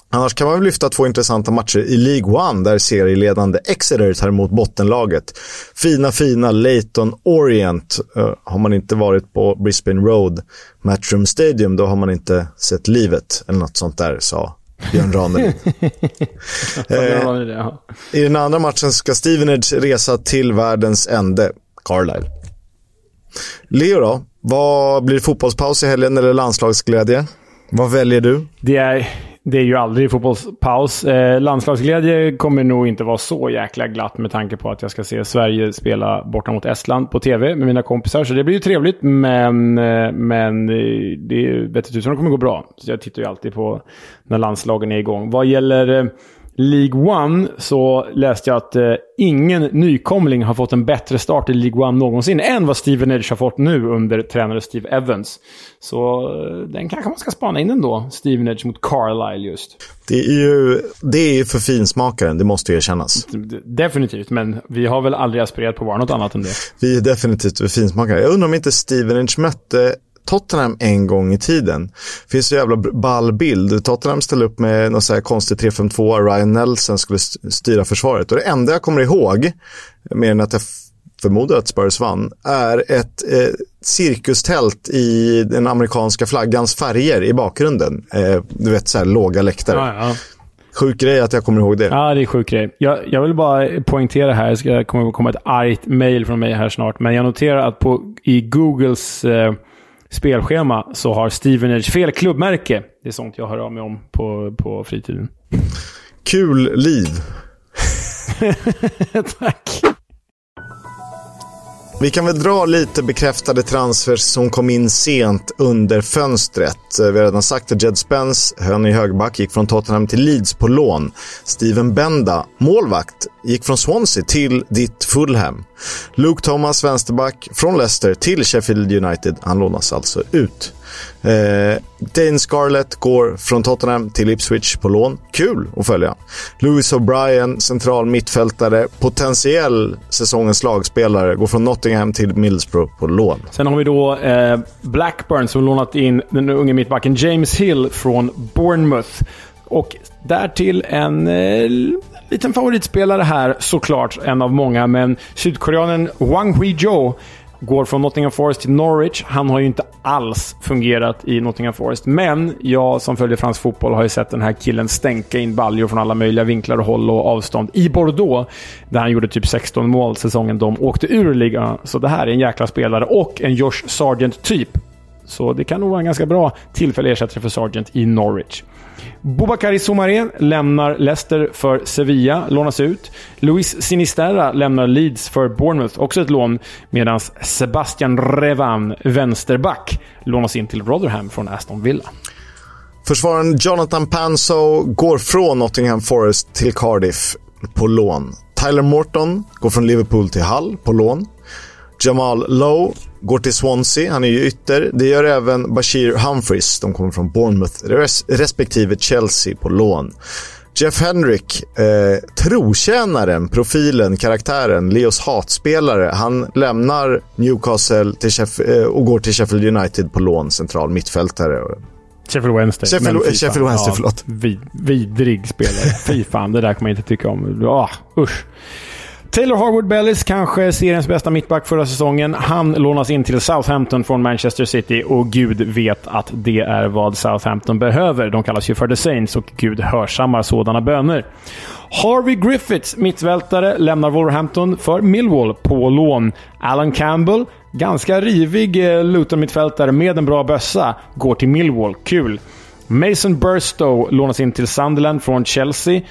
Annars kan man väl lyfta 2 intressanta matcher i League One där serieledande Exeter tar emot bottenlaget. Fina Leyton Orient. Har man inte varit på Brisbane Road Matchroom Stadium då har man inte sett livet eller något sånt där, sa Björn Ranelid. I den andra matchen ska Stevenage resa till världens ände. Carlisle. Leo då, vad blir fotbollspaus i helgen eller landslagsglädje? Vad väljer du? Det är ju aldrig fotbollspaus. Landslagsglädje kommer nog inte vara så jäkla glatt med tanke på att jag ska se Sverige spela borta mot Estland på tv med mina kompisar. Så det blir ju trevligt, men det vet du, så det kommer gå bra. Så jag tittar ju alltid på när landslagen är igång. Vad gäller League One så läste jag att ingen nykomling har fått en bättre start i League One någonsin än vad Steven Edge har fått nu under tränare Steve Evans. Så den kanske man ska spana in ändå, Steven Edge mot Carlisle just. Det är ju för finsmakaren, det måste ju erkännas. Definitivt, men vi har väl aldrig aspirerat på att vara något annat än det. Vi är definitivt för finsmakare. Jag undrar om inte Steven Edge mötte Tottenham en gång i tiden. Finns så jävla ballbild. Tottenham ställde upp med någon så här konstig 3-5-2. Ryan Nelson skulle styra försvaret. Och det enda jag kommer ihåg, mer än att jag förmodar att Spurs vann, är ett cirkustält i den amerikanska flaggans färger i bakgrunden. Du vet, så här låga läktare. Ja. Sjuk grej att jag kommer ihåg det. Ja, det är sjuk grej. Jag vill bara poängtera här, det kommer komma ett argt mejl från mig här snart, men jag noterar att i Googles spelschema så har Steven Edge fel klubbmärke. Det är sånt jag hör av mig om på fritiden. Kul liv. Tack. Vi kan väl dra lite bekräftade transfers som kom in sent under fönstret. Vi har redan sagt att Jed Spence, i högerback, gick från Tottenham till Leeds på lån. Steven Benda, målvakt, gick från Swansea till ditt Fulham. Luke Thomas, vänsterback, från Leicester till Sheffield United. Han lånas alltså ut. Dane Scarlett går från Tottenham till Ipswich på lån. Kul att följa. Lewis O'Brien, central mittfältare, potentiell säsongens lagspelare, går från Nottingham till Middlesbrough på lån. Sen har vi då Blackburn som lånat in den unge mittbacken James Hill från Bournemouth. Och därtill en liten favoritspelare här, såklart en av många, men sydkoreanen Wang Hee-jo går från Nottingham Forest till Norwich. Han har ju inte alls fungerat i Nottingham Forest, men jag som följer fransk fotboll har ju sett den här killen stänka in baljor från alla möjliga vinklar och håll och avstånd i Bordeaux, där han gjorde typ 16 mål säsongen de åkte ur ligan. Så det här är en jäkla spelare och en Josh Sargent-typ. Så det kan nog vara en ganska bra tillfällig ersättare för Sargent i Norwich. Boubakary Soumaré lämnar Leicester för Sevilla, lånas ut. Luis Sinisterra lämnar Leeds för Bournemouth, också ett lån. Medan Sebastian Revan, vänsterback, lånas in till Rotherham från Aston Villa. Försvararen Jonathan Panso går från Nottingham Forest till Cardiff på lån. Tyler Morton går från Liverpool till Hull på lån. Jamal Lowe går till Swansea, han är ju ytter. Det gör även Bashir Humphries, de kommer från Bournemouth respektive Chelsea på lån. Jeff Hendrick, trotjänaren, profilen, karaktären, Leos hatspelare, han lämnar Newcastle till och går till Sheffield United på lån, central mittfältare. Sheffield Wednesday, förlåt. Vidrig spelare, fy fan, det där kan man inte tycka om. Usch. Taylor Harwood-Bellis, kanske seriens bästa mittback förra säsongen. Han lånas in till Southampton från Manchester City och Gud vet att det är vad Southampton behöver. De kallas ju för The Saints och Gud hörsammar sådana böner. Harvey Griffiths, mittvältare, lämnar Wolverhampton för Millwall på lån. Alan Campbell, ganska rivig Luton-mittfältare med en bra bössa, går till Millwall. Kul! Mason Burstow lånas in till Sunderland från Chelsea,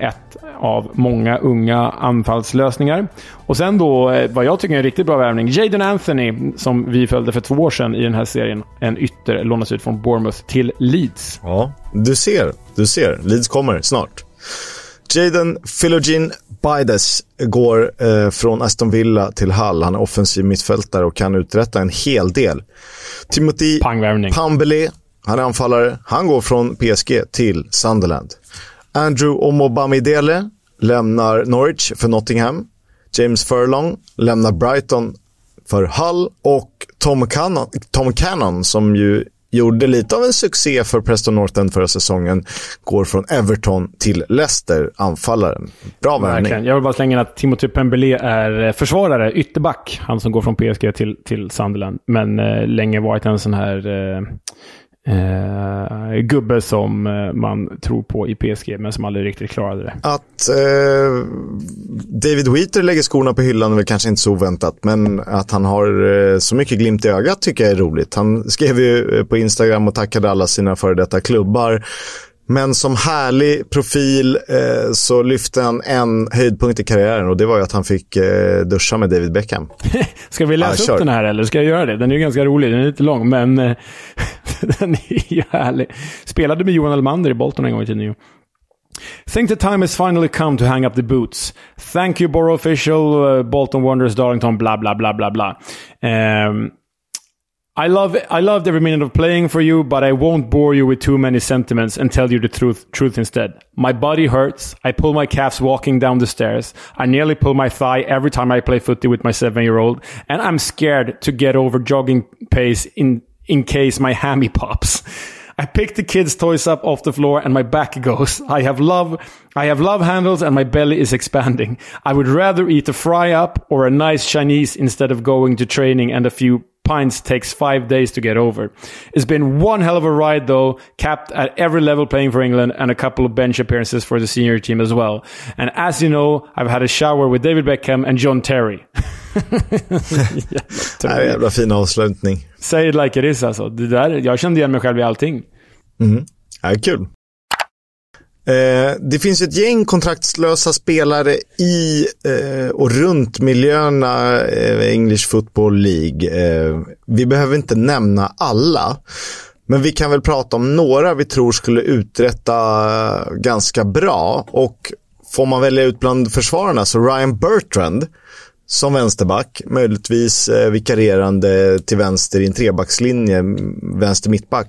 ett av många unga anfallslösningar. Och sen då, vad jag tycker är en riktigt bra värvning, Jadon Anthony, som vi följde för 2 år sedan i den här serien, en ytter, lånas ut från Bournemouth till Leeds. Ja, du ser, Leeds kommer snart. Jadon Philogene Bides går från Aston Villa till Hull. Han är offensiv mittfältare och kan uträtta en hel del. Timothy Pambele, han är anfallare. Han går från PSG till Sunderland. Andrew Omobamidele lämnar Norwich för Nottingham. James Furlong lämnar Brighton för Hull. Och Tom Cannon, som ju gjorde lite av en succé för Preston North End förra säsongen, går från Everton till Leicester, anfallaren. Bra värvning. Jag vill bara slänga in att Timothy Pembele är försvarare, ytterback. Han som går från PSG till Sunderland. Men länge varit en sån här gubbe som man tror på i PSG men som aldrig riktigt klarade det. Att David Wheater lägger skorna på hyllan är väl kanske inte så oväntat, men att han har så mycket glimt i ögat tycker jag är roligt. Han skrev ju på Instagram och tackade alla sina före detta klubbar, men som härlig profil så lyfte han en höjdpunkt i karriären och det var ju att han fick duscha med David Beckham. Ska vi läsa upp den här eller ska jag göra det? Den är ju ganska rolig, den är lite lång men den är ju härlig. Spelade med Johan Elmander i Bolton en gång i tiden. Think the time has finally come to hang up the boots. Thank you Borough official, Bolton Wanderers, Darlington, bla bla bla bla bla. I loved every minute of playing for you, but I won't bore you with too many sentiments and tell you the truth instead. My body hurts. I pull my calves walking down the stairs. I nearly pull my thigh every time I play footy with my 7-year-old, and I'm scared to get over jogging pace in case my hammy pops. I pick the kids' toys up off the floor and my back goes. I have love handles and my belly is expanding. I would rather eat a fry up or a nice Chinese instead of going to training and a few pints takes 5 days to get over. It's been one hell of a ride though, capped at every level playing for England and a couple of bench appearances for the senior team as well. And as you know, I've had a shower with David Beckham and John Terry. Jävla fin avslutning. Say it like it is alltså. Det där, jag kände igen mig själv i allting. Mm. Ja, kul. Det finns ett gäng kontraktslösa spelare i och runt miljöerna English Football League. Vi behöver inte nämna alla, men vi kan väl prata om några vi tror skulle uträtta ganska bra. Och får man välja ut bland försvararna så Ryan Bertrand som vänsterback, möjligtvis vikarierande till vänster i en trebackslinje, vänster mittback.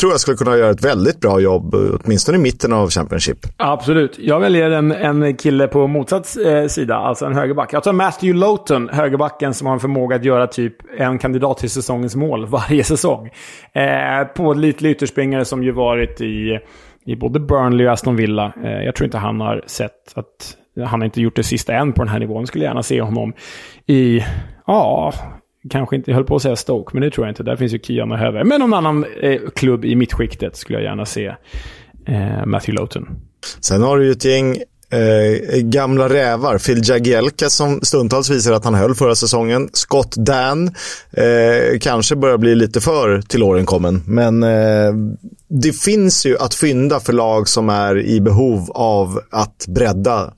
Tror jag skulle kunna göra ett väldigt bra jobb åtminstone i mitten av Championship. Absolut. Jag väljer en kille på motsatt sida, alltså en högerback. Jag tar Matthew Lowton, högerbacken som har en förmåga att göra typ en kandidat till säsongens mål varje säsong. Pålitlig ytterspringare som ju varit i både Burnley och Aston Villa. Jag tror inte han har sett att han har inte gjort det sista än på den här nivån. Skulle gärna se honom i kanske inte, jag höll på att säga Stoke, men det tror jag inte. Där finns ju Kian och Höver. Men någon annan klubb i mittskiktet skulle jag gärna se Matthew Lowton. Sen har du ju ett gäng gamla rävar. Phil Jagielka som stundtals visar att han höll förra säsongen. Scott Dan kanske börjar bli lite för till åren kommen. Men det finns ju att fynda för lag som är i behov av att bredda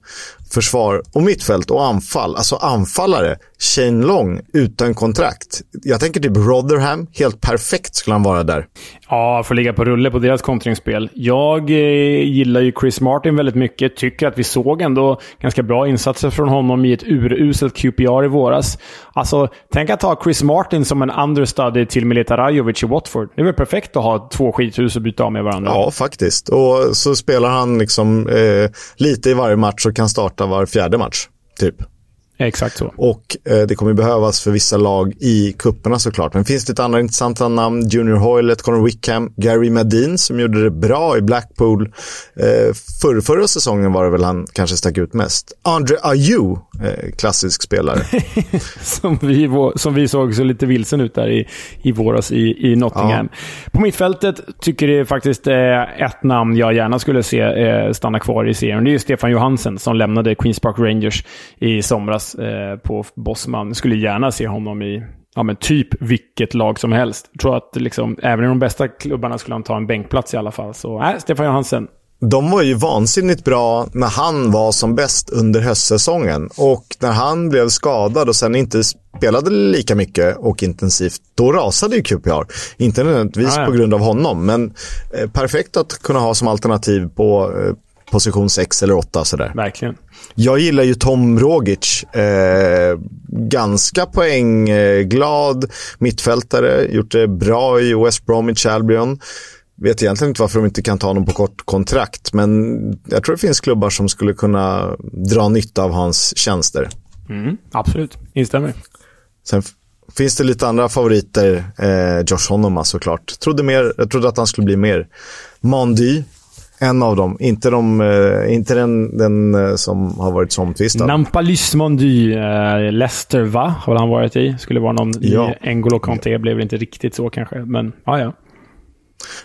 försvar och mittfält och anfall. Alltså anfallare, Shane Long utan kontrakt. Jag tänker typ Rotherham, helt perfekt skulle han vara där. Ja, får ligga på rulle på deras kontringsspel. Jag gillar ju Chris Martin väldigt mycket. Tycker att vi såg ändå ganska bra insatser från honom i ett uruselt QPR i våras. Alltså, tänk att ta Chris Martin som en understudy till Mileta Rajovic i Watford. Det är väl perfekt att ha två skithus och byta av med varandra. Ja, faktiskt. Och så spelar han liksom lite i varje match och kan starta var fjärde match, typ. Exakt så. Och det kommer behövas för vissa lag i kupperna såklart. Men finns det ett annat intressanta namn? Junior Hoylett, Conor Wickham, Gary Medin som gjorde det bra i Blackpool. Förra säsongen var det väl han kanske stack ut mest. Andre Ayew, klassisk spelare. som vi såg så lite vilsen ut där i våras i Nottingham. Ja. På mittfältet tycker det faktiskt ett namn jag gärna skulle se stanna kvar i serien. Det är ju Stefan Johansen som lämnade Queens Park Rangers i somras på Bosman. Skulle gärna se honom i men typ vilket lag som helst. Jag tror att liksom, även i de bästa klubbarna skulle han ta en bänkplats i alla fall. Så Stefan Johansen. De var ju vansinnigt bra när han var som bäst under höstsäsongen. Och när han blev skadad och sen inte spelade lika mycket och intensivt, då rasade ju QPR. Inte nödvändigtvis på grund av honom, men perfekt att kunna ha som alternativ på position 6 eller 8 sådär. Verkligen. Jag gillar ju Tom Rogic. Ganska poängglad mittfältare. Gjort det bra i West Bromwich Albion. Vet egentligen inte varför de inte kan ta honom på kort kontrakt. Men jag tror det finns klubbar som skulle kunna dra nytta av hans tjänster. Mm, absolut, instämmer. Sen finns det lite andra favoriter. Josh Honoma såklart. Jag trodde att han skulle bli mer. Mandy. En av dem, inte den som har varit somtvistad. Nampalys Mondy, Leicester va? Har han varit i? Skulle vara någon i N'Golo Kanté, blev det inte riktigt så kanske, men ja.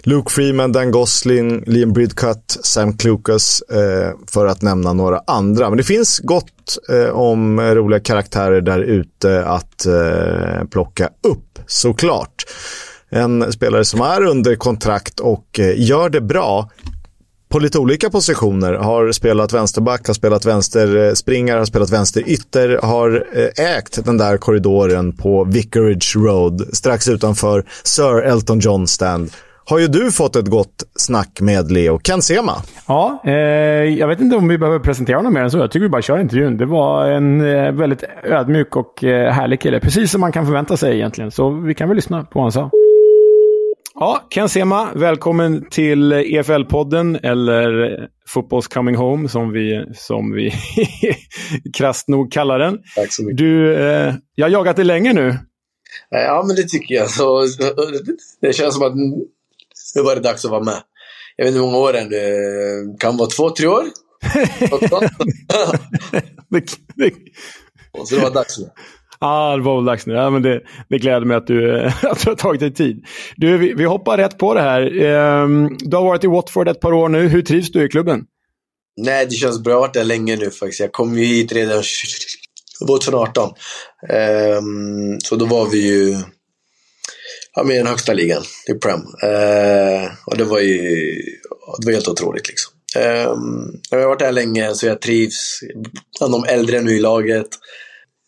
Luke Freeman, Dan Gosling, Liam Bridcutt, Sam Clucas, för att nämna några andra. Men det finns gott om roliga karaktärer där ute att plocka upp, såklart. En spelare som är under kontrakt och gör det bra på lite olika positioner. Har spelat vänsterback, har spelat vänsterspringare, har spelat vänsterytter, har ägt den där korridoren på Vicarage Road strax utanför Sir Elton John Stand. Har ju du fått ett gott snack med Leo Ken Sema? Ja, jag vet inte om vi behöver presentera honom mer än så. Jag tycker vi bara kör intervjun. Det var en väldigt ödmjuk och härlig kille. Precis som man kan förvänta sig egentligen. Så vi kan väl lyssna på vad han sa. Ja, Ken Sema, välkommen till EFL-podden eller Football's Coming Home som vi krasst nog kallar den. Tack så mycket. Du, jag har jagat det länge nu. Ja, men det tycker jag. Så, det känns som att nu var det dags att vara med. Jag vet inte hur många år än, det kan vara 2-3 år. Och så det var dags nu. Ja, det var väl dags nu. Ja, men det gläder mig att du har tagit dig tid. Du, vi hoppar rätt på det här. Du har varit i Watford ett par år nu. Hur trivs du i klubben? Nej, det känns bra att jag är länge nu faktiskt. Jag kom ju hit redan 2018. Så då var vi ju med i den högsta ligan i Prem. Och det var helt otroligt liksom. Jag har varit här länge så jag trivs. Bland de äldre nu i laget.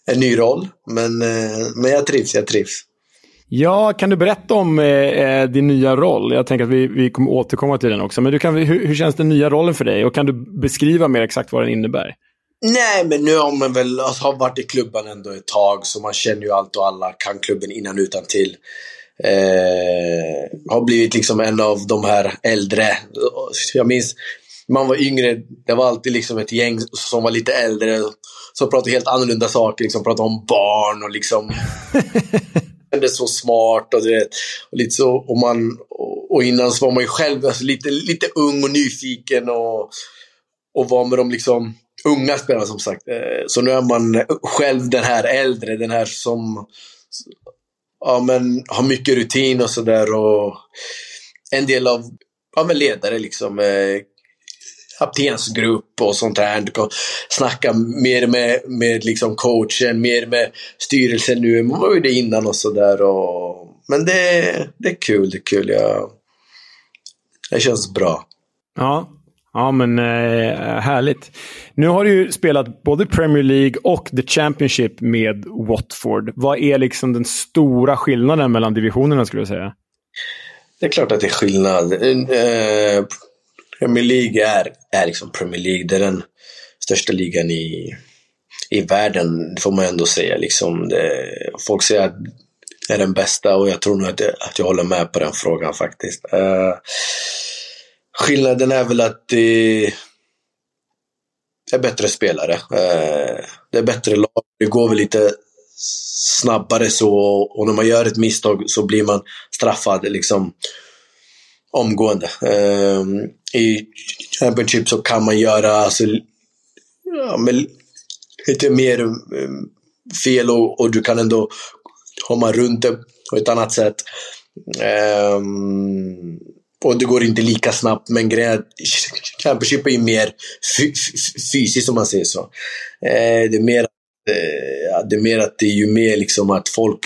En ny roll, men jag trivs. Ja, kan du berätta om din nya roll? Jag tänker att vi kommer återkomma till den också. Men hur känns den nya rollen för dig? Och kan du beskriva mer exakt vad den innebär? Nej, men nu har man väl har varit i klubban ändå ett tag. Så man känner ju allt och alla, kan klubben innan utan till. Har blivit liksom en av de här äldre. Jag minns, man var yngre, det var alltid liksom ett gäng som var lite äldre. Så pratade helt annorlunda saker, liksom pratade om barn och liksom det är så smart och, det, och lite så och man och innan så var man ju själv alltså, lite ung och nyfiken och var med de liksom unga spelarna som sagt. Så nu är man själv den här äldre, den här som ja men har mycket rutin och så där och en del av ja men ledare liksom kaptensgrupp och sånt här. Du kan snacka mer med liksom coachen, mer med styrelsen nu än vad det innan och sådär. Men det är kul, det är kul. Det känns bra. Ja men härligt. Nu har du ju spelat både Premier League och The Championship med Watford. Vad är liksom den stora skillnaden mellan divisionerna skulle jag säga? Det är klart att det är skillnad. Premier League är liksom Premier League, det är den största ligan i världen, det får man ändå säga liksom det, folk säger att det är den bästa och jag tror nog att jag håller med på den frågan faktiskt. Skillnaden är väl att det är bättre spelare, det är bättre lag, det går väl lite snabbare så och när man gör ett misstag så blir man straffad liksom omgående. I Championship så kan man göra alltså, ja, men lite mer fel och du kan ändå komma runt det på ett annat sätt. Och det går inte lika snabbt, men Championship är ju mer fysiskt om man säger så. Det är mer att det är ju mer liksom att folk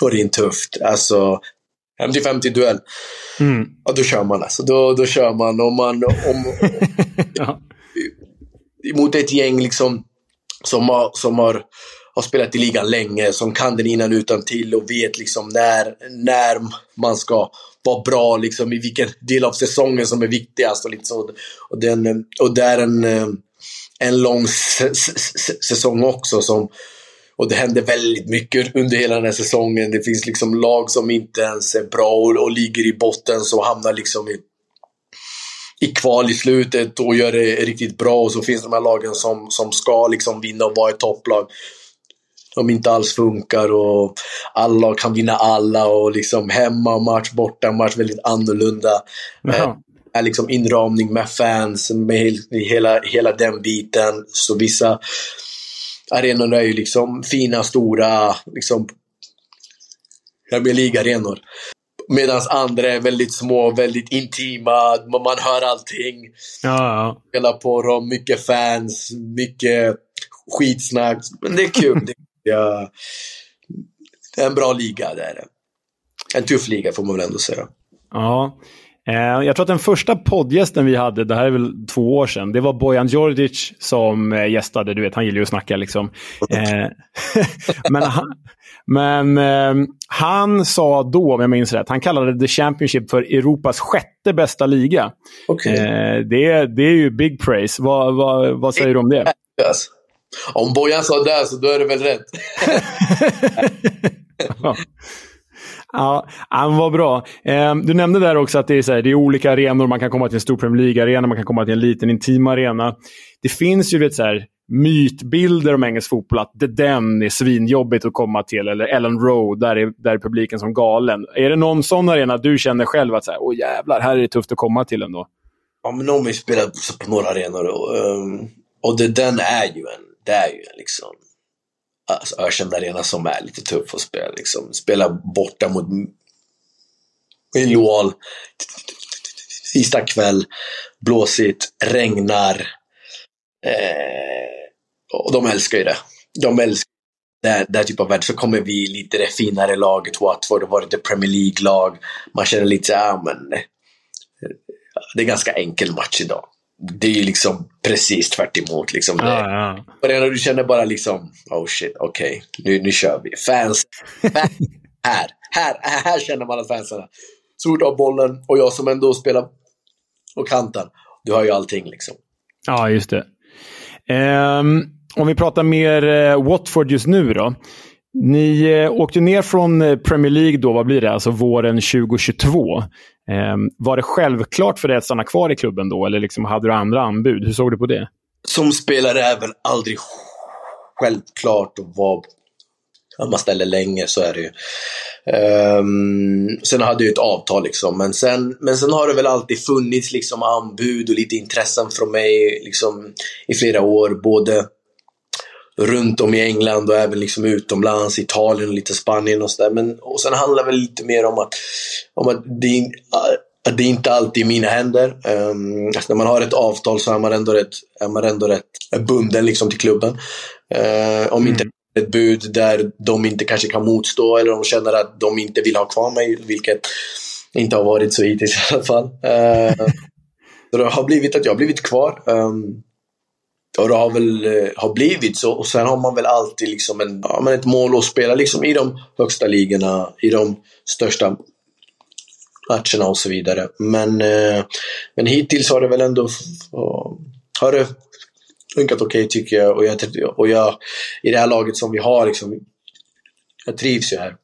går in tufft. Alltså 50-50 duell. Mm. Ja, då kör man alltså. Då kör man om ja. Mot ett gäng liksom som har spelat i ligan länge, som kan den innan utan till och vet liksom när man ska vara bra liksom i vilken del av säsongen som är viktigast och liksom och där en lång säsong också som. Och det händer väldigt mycket under hela den här säsongen. Det finns liksom lag som inte ens är bra och ligger i botten så hamnar liksom i kval i slutet och gör det riktigt bra. Och så finns de här lagen som ska liksom vinna och vara ett topplag. De inte alls funkar och alla kan vinna alla. Och liksom hemma match, borta match, väldigt annorlunda. Är liksom inramning med fans, med hela den biten. Så vissa arenorna är ju liksom fina, stora liksom, jag blir ligarenor medan andra är väldigt små, väldigt intima, man hör allting. Ja. Spelar på dem, mycket fans, mycket skitsnack, men det är kul. Det är en bra liga där. En tuff liga får man väl ändå säga. Ja. Jag tror att den första poddgästen vi hade, det här är väl 2 år sedan, det var Bojan Djordjic som gästade, du vet, han gillar ju att snacka liksom. Men han sa då, om jag minns rätt, han kallade The Championship för Europas 6:e bästa liga. Okay. Det är ju big praise. Vad säger du om det? Yes. Om Bojan sa det så då är det väl rätt. Ja. Ja, han var bra. Du nämnde där också att det är, så här, det är olika arenor. Man kan komma till en stor Premier League-arena, man kan komma till en liten intim arena. Det finns ju, vet, så här, mytbilder om engelsk fotboll att The Den är svinjobbigt att komma till, eller Ellen Road, där är publiken som galen. Är det någon sån arena du känner själv att så här, åh jävlar, här är det tufft att komma till ändå? Ja, men om vi spelar på några arenor och The Den är ju en liksom ökänd arena som är lite tuff att spela liksom. Spela borta mot Millwall tisdag kväll, blåsigt, regnar, och de älskar ju det. De älskar det här typ av värld. Så kommer vi lite det finare laget, Watford, det var lite Premier League-lag. Man känner lite men det är ganska enkel match idag. Det är ju liksom precis tvärt emot liksom. Och du känner bara liksom, oh shit, okej, nu kör vi. Fans här känner man att fansarna sort av bollen, och jag som ändå spelar på kanten, du har ju allting liksom. Ja, just det. Om vi pratar mer Watford just nu då. Ni åkte ner från Premier League då, vad blir det? Alltså våren 2022. Var det självklart för dig att stanna kvar i klubben då? Eller liksom, hade du andra anbud? Hur såg du på det? Som spelare är väl aldrig självklart att vara om man ställer länge, så är det ju. Sen hade jag ett avtal liksom. Men sen har det väl alltid funnits liksom anbud och lite intressen från mig liksom, i flera år. Både runt om i England och även liksom utomlands, Italien och lite Spanien och sådär. Men och sen handlar väl lite mer om att det inte alltid är mina händer. När man har ett avtal så är man ändå rätt bunden liksom till klubben. Om inte ett bud där de inte kanske kan motstå, eller de känner att de inte vill ha kvar mig, vilket inte har varit så hittills i alla fall. Så det har blivit att jag har blivit kvar. Och det har blivit så. Och sen har man väl alltid liksom ett mål att spela liksom i de högsta ligorna, i de största matcherna och så vidare. Men hittills har det väl ändå har det funkat okej, tycker jag. Och jag i det här laget som vi har liksom, jag trivs ju här,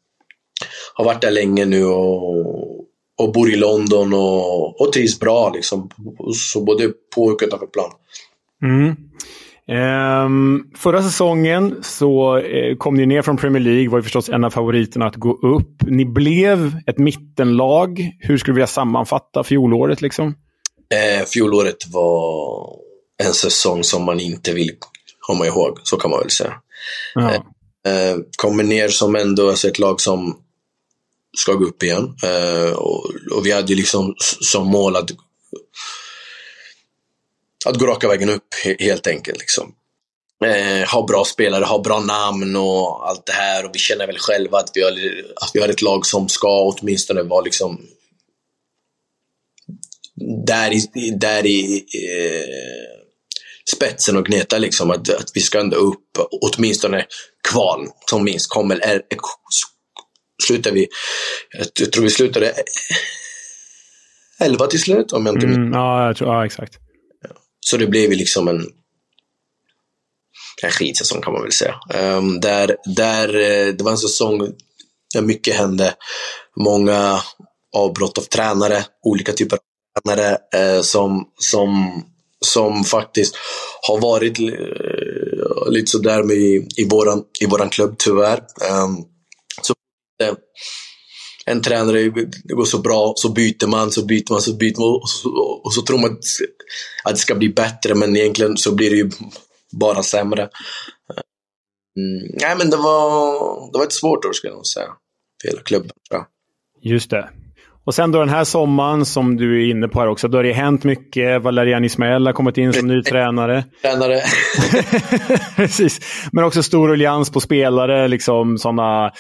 har varit där länge nu och bor i London och trivs bra liksom, så både på och utanför plan. Mm. Förra säsongen så kom ni ner från Premier League, var ju förstås en av favoriterna att gå upp. Ni blev ett mittenlag. Hur skulle du vilja sammanfatta fjolåret liksom? Fjolåret var en säsong som man inte vill komma ihåg, så kan man väl säga. Kommer ner som ändå alltså ett lag som ska gå upp igen, och vi hade liksom som mål att gå raka vägen upp, helt enkelt liksom. Ha bra spelare, ha bra namn och allt det här, och vi känner väl själva att vi har ett lag som ska åtminstone vara liksom där i spetsen och gneta liksom, att vi ska ändå upp åtminstone kval som minst kommer. Slutar vi, jag tror vi slutade 11 till slut, om jag inte minns. Ja, exakt. Så det blev ju liksom en skitsäsong, kan man väl säga. Det var en säsong där mycket hände. Många avbrott av tränare, olika typer av tränare som faktiskt har varit lite sådär med i våran klubb, tyvärr. Så en tränare går så bra, så byter man och så tror man att det ska bli bättre, men egentligen så blir det ju bara sämre. Nej, men det var ett svårt år, skulle jag nog säga, för hela klubben. Just det. Och sen då den här sommaren som du är inne på här också, då har det hänt mycket. Valerian Ismail har kommit in som ny tränare. Precis. Men också stor allians på spelare, liksom sådana,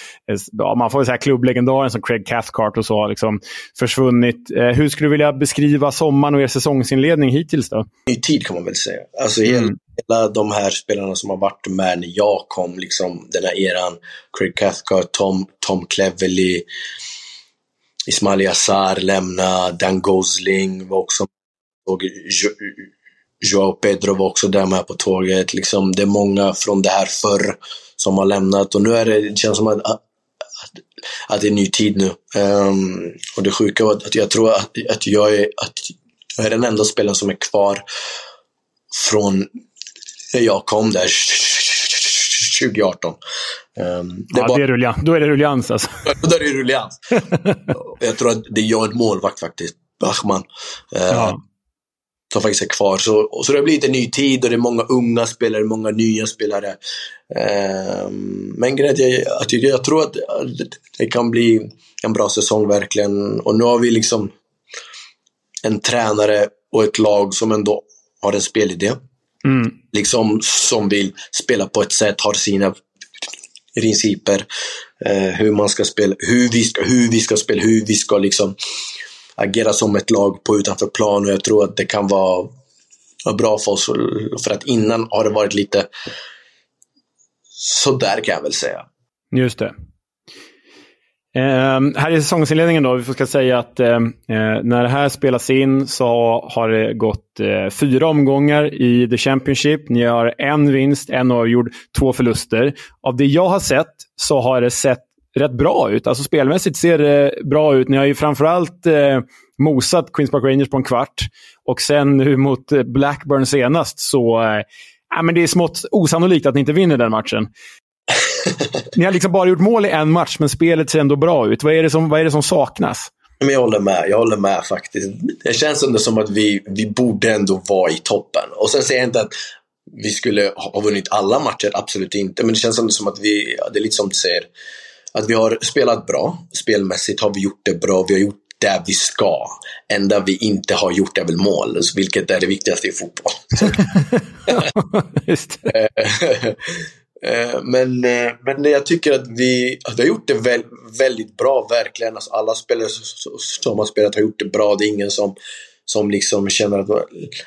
ja, man får väl säga klubblegendaren som Craig Cathcart och så har liksom försvunnit. Hur skulle du vilja beskriva sommaren och er säsongsinledning hittills då? Ny tid kan man väl säga. Alltså hela de här spelarna som har varit med när jag kom, liksom den här eran, Craig Cathcart, Tom Cleverley, Ismail Yassar lämna, Dan Gosling var också, och Joao Pedro var också där med på tåget. Liksom, det är många från det här förr som har lämnat, och nu är det känns som att det är ny tid nu. Och det sjuka var att jag tror att jag är den enda spelaren som är kvar från när jag kom där 2018. Då är det ruljans alltså. Då är det ruljans. Jag tror att det är jag en målvakt faktiskt, Bachmann, som faktiskt är kvar. Så det blir lite ny tid, och det är många unga spelare, många nya spelare. Men jag tror att det kan bli en bra säsong verkligen. Och nu har vi liksom en tränare och ett lag som ändå har en spelidé. Liksom som vill spela på ett sätt, har sina principer, hur man ska spela, hur vi ska spela, hur vi ska liksom agera som ett lag på utanför plan. Och jag tror att det kan vara bra för oss, för att innan har det varit lite så där kan jag väl säga. Just det. Här är säsongsinledningen då. Vi ska säga att när det här spelas in så har det gått 4 omgångar i The Championship. Ni har en vinst, en avgjord, 2 förluster. Av det jag har sett så har det sett rätt bra ut. Alltså spelmässigt ser det bra ut. Ni har ju framförallt mosat Queens Park Rangers på en kvart. Och sen nu mot Blackburn senast så men det är smått osannolikt att ni inte vinner den matchen. Ni har liksom bara gjort mål i en match, men spelet ser ändå bra ut. Vad är det som saknas? Men jag håller med faktiskt. Det känns ändå som att vi borde ändå vara i toppen. Och sen säger jag inte att vi skulle ha vunnit alla matcher, absolut inte. Men det känns ändå som att vi, det är lite som du säger, att vi har spelat bra. Spelmässigt har vi gjort det bra. Vi har gjort det vi ska. Enda vi inte har gjort är väl mål, vilket är det viktigaste i fotboll. Just det. Men jag tycker att vi har gjort det väldigt bra verkligen. Alltså alla spelare som har spelat har gjort det bra. Det är ingen som liksom känner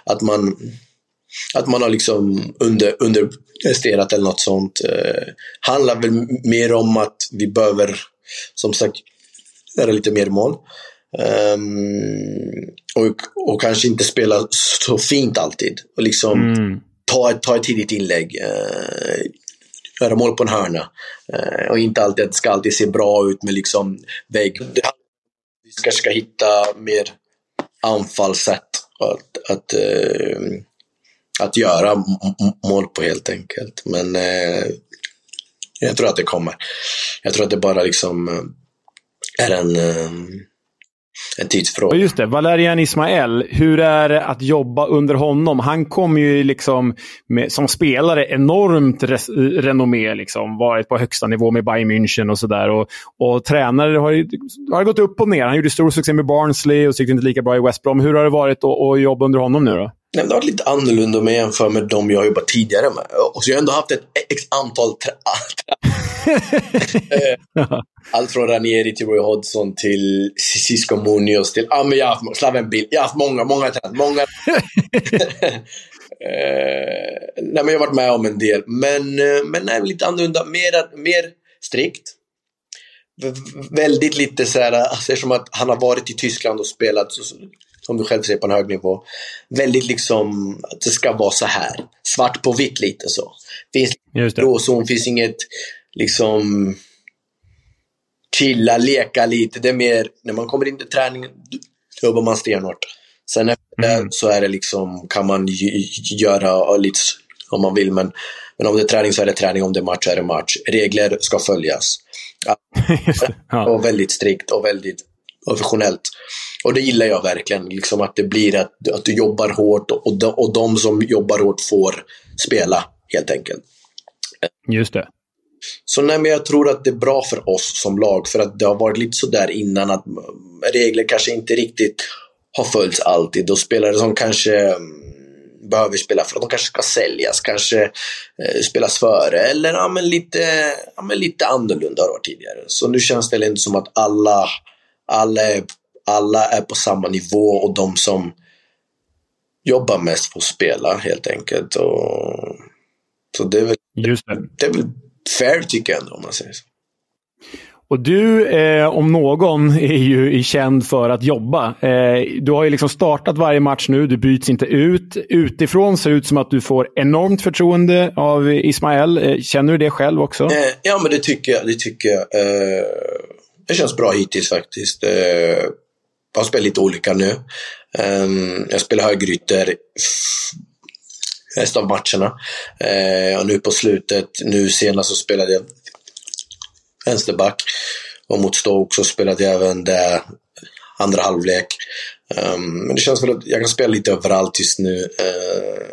att man har liksom underpresterat eller något sånt. Handlar väl mer om att vi behöver, som sagt, göra lite mer mål. Och kanske inte spela så fint alltid. Och liksom ta ett tidigt inlägg, göra mål på en hörna, och inte alltid ska alltid se bra ut med liksom vägg. Vi kanske ska hitta mer anfallssätt att göra mål på helt enkelt. Men jag tror att det kommer. Jag tror att det bara liksom är en tidsfråga. Just det, Valerian Ismail, hur är det att jobba under honom? Han kom ju liksom som spelare enormt renommé, liksom, varit på högsta nivå med Bayern München och sådär, och tränare har gått upp och ner. Han gjorde stor succé med Barnsley och tyckte inte lika bra i West Brom. Hur har det varit att jobba under honom nu då? Det har varit lite annorlunda om jag jämför med dem jag jobbat tidigare med. Och så jag har ändå haft ett antal allt från Ranieri till Roy Hodgson till Cisco Munoz till Slaven Bill. Jag har haft många många. Nej, men jag har varit med om en del. Men nej, lite annorlunda. Mer strikt. Väldigt lite så här, alltså, som att han har varit i Tyskland och spelat, som du själv ser, på en hög nivå. Väldigt liksom att det ska vara så här. Svart på vitt lite så. Finns gråzon, finns inget liksom chilla, leka lite. Det är mer, när man kommer in till träningen jobbar man stenhårt. Sen efter så är det liksom, kan man göra lite om man vill. Men om det är träning så är det träning. Om det är match så är det match. Regler ska följas. Ja. Och väldigt strikt och väldigt professionellt. Och det gillar jag verkligen, liksom att det blir att du jobbar hårt, och de som jobbar hårt får spela helt enkelt. Just det. Så nej, men jag tror att det är bra för oss som lag, för att det har varit lite så där innan att regler kanske inte riktigt har följts alltid, och spelare som kanske behöver spela för att de kanske ska säljas, kanske spelas före, eller lite annorlunda har det varit tidigare. Så nu känns det inte som att alla är på samma nivå, och de som jobbar mest får spela helt enkelt. Och så det är väl, just det. Det är väl fair, tycker jag ändå, om man säger så. Och du, om någon, är ju känd för att jobba. Du har ju liksom startat varje match nu, du byts inte ut. Utifrån ser det ut som att du får enormt förtroende av Ismael. Känner du det själv också? Ja, men det tycker jag. Det känns bra hittills faktiskt. Jag har spelat lite olika nu. Jag spelar högrytter resten av matcherna. Och nu på slutet, nu senast så spelade jag vänsterback, och mot Stoke så spelade jag även det andra halvlek. Men det känns väl att jag kan spela lite överallt just nu.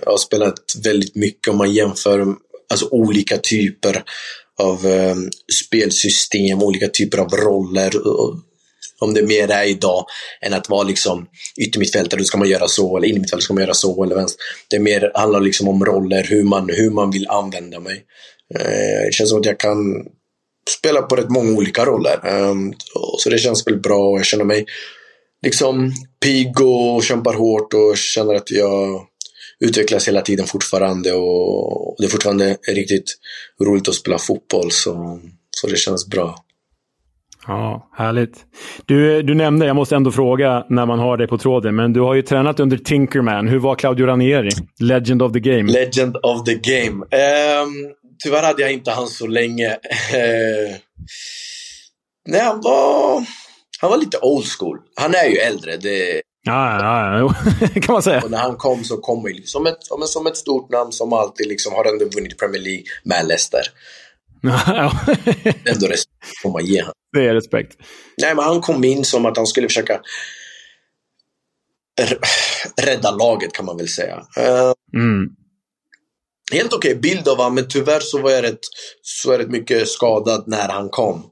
Jag har spelat väldigt mycket om man jämför, alltså olika typer av spelsystem, olika typer av roller, och om det är mer är idag än att vara liksom yttermittfältare, då ska man göra så, eller innermittfältare ska man göra så, eller vänster. Det är mer, handlar liksom om roller, hur man vill använda mig. Det känns som att jag kan spelar på rätt många olika roller, så det känns väl bra, och jag känner mig liksom pigg och kämpar hårt och känner att jag utvecklas hela tiden fortfarande, och det är fortfarande riktigt roligt att spela fotboll, så det känns bra. Ja, härligt. Du nämnde, jag måste ändå fråga när man har dig på tråden, men du har ju tränat under Tinkerman. Hur var Claudio Ranieri? Legend of the game. Legend of the game. Tyvärr hade jag inte han så länge. Nej, han var lite old school. Han är ju äldre. Det kan man säga. Och när han kom så kom han som ett stort namn som alltid liksom har ändå vunnit Premier League med Leicester. Ändå respekt får man ge han. Det är respekt. Nej, men han kom in som att han skulle försöka rädda laget, kan man väl säga. Helt okej bild av han, men tyvärr så var jag rätt mycket skadad när han kom.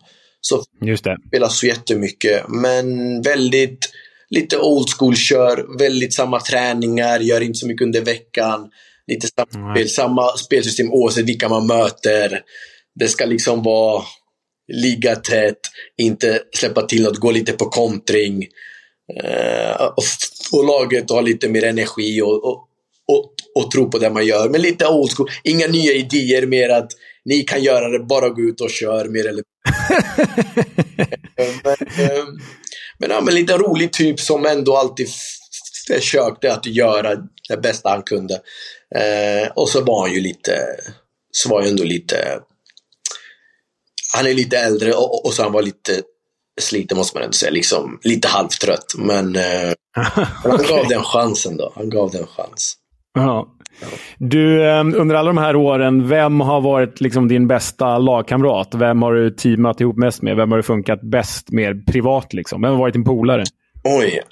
Så just det. Spelade så jättemycket, men väldigt lite old school kör, väldigt samma träningar, gör inte så mycket under veckan, lite samma spelsystem oavsett vilka man möter. Det ska liksom vara ligga tätt, inte släppa till något, gå lite på kontring, och laget har lite mer energi och tro på det man gör, men lite old school, inga nya idéer, mer att ni kan göra det, bara gå ut och kör mer eller men lite rolig typ som ändå alltid försökte att göra det bästa han kunde, och så var han ju lite han är lite äldre, och så han var lite sliten, måste man ändå säga, liksom lite halvtrött, men han gav den chansen då. Ja. Du, under alla de här åren, vem har varit liksom din bästa lagkamrat? Vem har du teamat ihop mest med? Vem har du funkat bäst med privat liksom? Vem har varit din polare? Oj,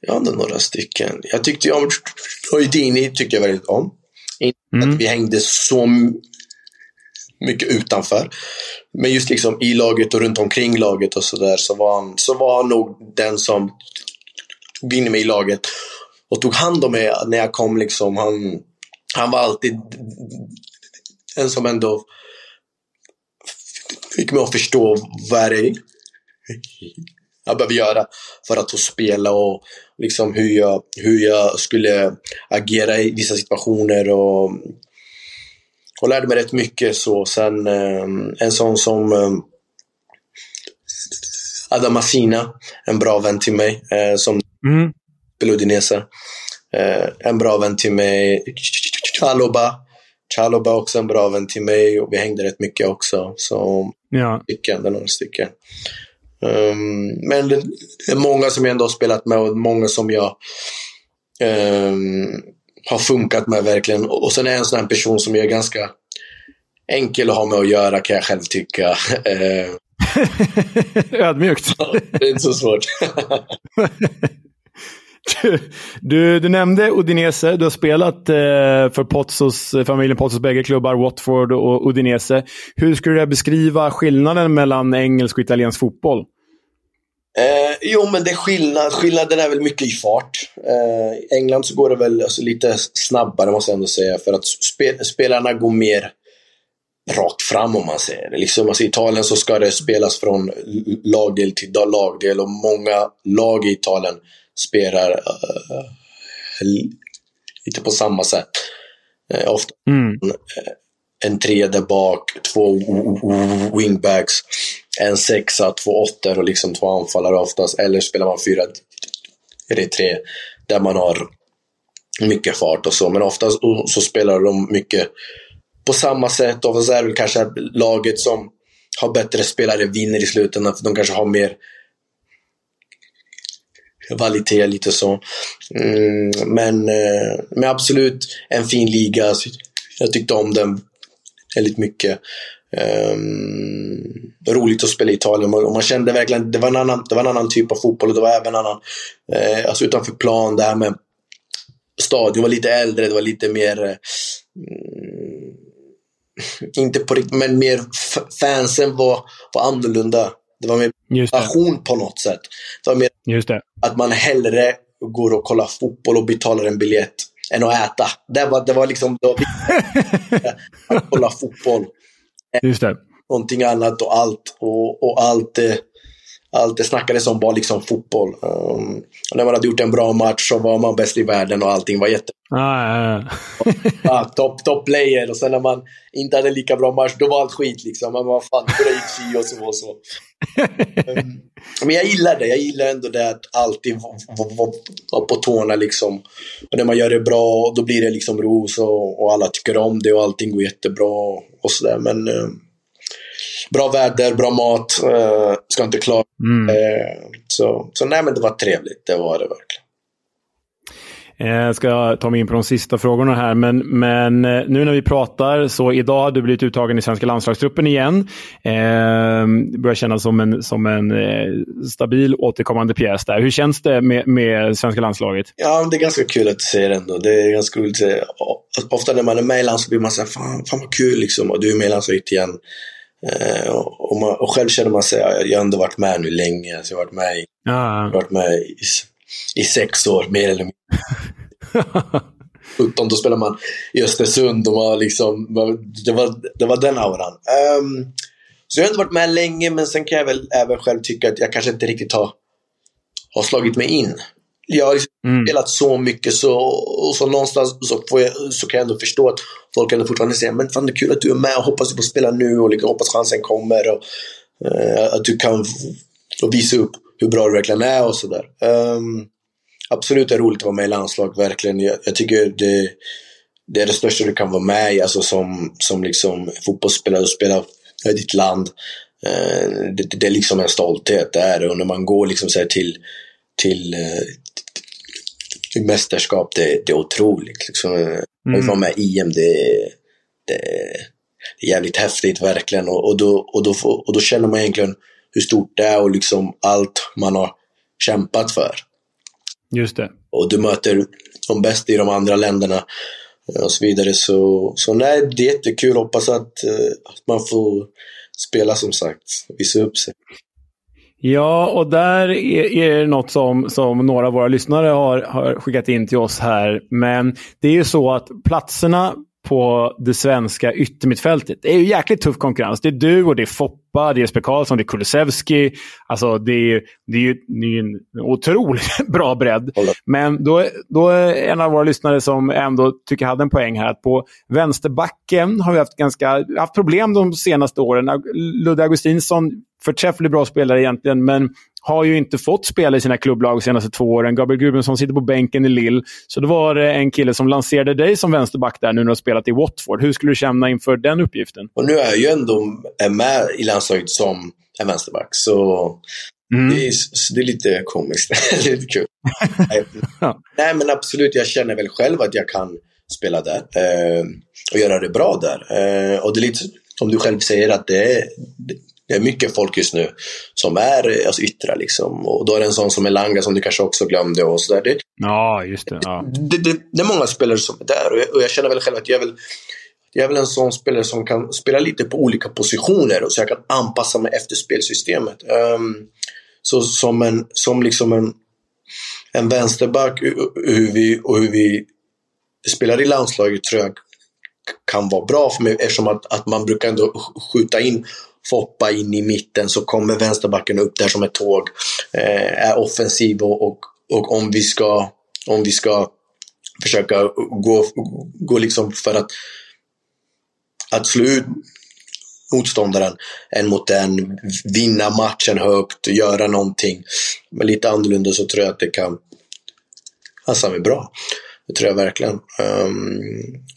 jag hade några stycken. Jag tyckte jag Houdini tycker jag väldigt om. Att vi hängde så mycket utanför, men just liksom i laget och runt omkring laget och sådär, så var han nog den som tog in mig i laget och tog hand om mig när jag kom liksom. Han var alltid en som ändå fick mig att förstå vad det är jag behöver göra för att få spela, och liksom hur jag skulle agera i vissa situationer, och lärde mig rätt mycket. Så sen en sån som Adam Asina, en bra vän till mig, som Beludinese, en bra vän till mig. Chaloba också en bra vän till mig, och vi hängde rätt mycket också. Så ja, några stycken. Men det är många som jag ändå har spelat med, och många som jag har funkat med verkligen. Och sen är jag en sån här person som jag är ganska enkel att ha med att göra, kan jag själv tycka. Ödmjukt. Det är inte så svårt. Du nämnde Udinese. Du har spelat för familjen Potsos bägge klubbar, Watford och Udinese. Hur skulle du beskriva skillnaden mellan engelsk och italiensk fotboll? Jo, men det är skillnaden är väl mycket i fart. I England så går det väl lite snabbare, måste jag ändå säga, för att spelarna går mer rakt fram, om man säger det. Liksom, alltså, i Italien så ska det spelas från lagdel till lagdel, och många lag i Italien spelar lite på samma sätt. Ofta en tre där bak, två wingbacks, en sexa, två åttor och liksom två anfallare oftast. Eller spelar man 4-3-3 där man har mycket fart och så. Men oftast så spelar de mycket på samma sätt. Oftast är det kanske laget som har bättre spelare vinner i slutändan, för de kanske har mer kvalitet, lite så. Men absolut en fin liga. Jag tyckte om den väldigt mycket. Roligt att spela i Italien, och man kände verkligen det var en annan typ av fotboll, och det var även annan alltså utanför plan, det här med stadion var lite äldre, det var lite mer inte på riktigt, men mer fansen var annorlunda. Det var mer passion på något sätt. Det var mer att man hellre går och kollar fotboll och betalar en biljett än att äta. Det var liksom att kolla fotboll. Just det. Någonting annat, och allt det snackades om var liksom fotboll. Och när man hade gjort en bra match så var man bäst i världen och allting var jätte. Top player, och sen när man inte hade lika bra match då var allt skit liksom. Man var fan för det gick och så. Men jag gillar ändå det att alltid vara på tårna liksom. Och när man gör det bra då blir det liksom ros, och alla tycker om det och allting går jättebra och sådär. Men bra väder, bra mat, ska inte klaga. Så nej, men det var trevligt, det var det verkligen. Jag ska ta mig in på de sista frågorna här, men nu när vi pratar så idag har du blivit uttagen i svenska landslagstruppen igen. Det börjar kännas som en stabil återkommande pjäs där. Hur känns det med svenska landslaget? Ja, det är ganska kul att du säger det ändå. Det är ganska roligt. Ofta när man är med i landslaget blir man så här, fan vad kul liksom, och du är med i landslaget igen. Och själv känner man sig, jag har ändå varit med nu länge, alltså, jag har varit med i 6 år mer eller mindre. 17 då spelar man i Östersund, och man liksom, det var den auran. Så jag har inte varit med länge, men sen kan jag väl även själv tycka att jag kanske inte riktigt har slagit mig in. Jag har liksom spelat så mycket, så någonstans så kan jag ändå förstå att folk ändå fortfarande säger, men fan det är kul att du är med och hoppas du får spela nu och liksom, hoppas chansen kommer och att du kan visa upp hur bra du verkligen är och sådär. Absolut är roligt att vara med i landslag, verkligen. Jag tycker det är det största du kan vara med i, alltså som liksom fotbollsspelare och spela i ditt land. Det är liksom en stolthet där, och när man går liksom så här till mästerskap, det är otroligt liksom. Att vara med i EM, det är jävligt häftigt verkligen, och då känner man egentligen hur stort det är och liksom allt man har kämpat för. Just det. Och du möter de bästa i de andra länderna och så vidare, så nej, det är jättekul. Hoppas att man får spela, som sagt, visa upp sig. Ja, och där är det något som några av våra lyssnare har skickat in till oss här. Men det är ju så att platserna på det svenska yttermittfältet, det är ju jäkligt tuff konkurrens. Det är du och det är Foppa, det är Jesper Karlsson, det är Kulusevski. Alltså det är ju en otroligt bra bredd. Men då är en av våra lyssnare som ändå tycker hade en poäng här, att på vänsterbacken har vi haft problem de senaste åren. Ludde Augustinsson, förträfflig bra spelare egentligen, men har ju inte fått spela i sina klubblag de senaste 2 åren. Gabriel Gudmundsson sitter på bänken i Lille. Så det var en kille som lanserade dig som vänsterback där nu när du har spelat i Watford. Hur skulle du känna inför den uppgiften? Och nu är jag ju ändå med i landslaget som en vänsterback. Så det är lite komiskt. Det är lite kul. Nej, men absolut. Jag känner väl själv att jag kan spela där. Och göra det bra där. Och det är lite som du själv säger, att det är det är mycket folk just nu som är alltså, yttra liksom. Och då är det en sån som Elanga som du kanske också glömde och så där. Det, ja, just det, ja. Det är många spelare som är där och jag känner väl själv att jag är väl en sån spelare som kan spela lite på olika positioner och så jag kan anpassa mig efter spelsystemet. Så som liksom en vänsterback hur vi spelar i landslaget tror jag kan vara bra för mig eftersom att man brukar ändå skjuta in Foppa in i mitten så kommer vänsterbacken upp där som ett tåg, är offensiv och om vi ska försöka gå liksom för att slå ut motståndaren en mot en, vinna matchen högt, göra någonting men lite annorlunda, så tror jag att det kan passa mig bra. Det tror jag verkligen.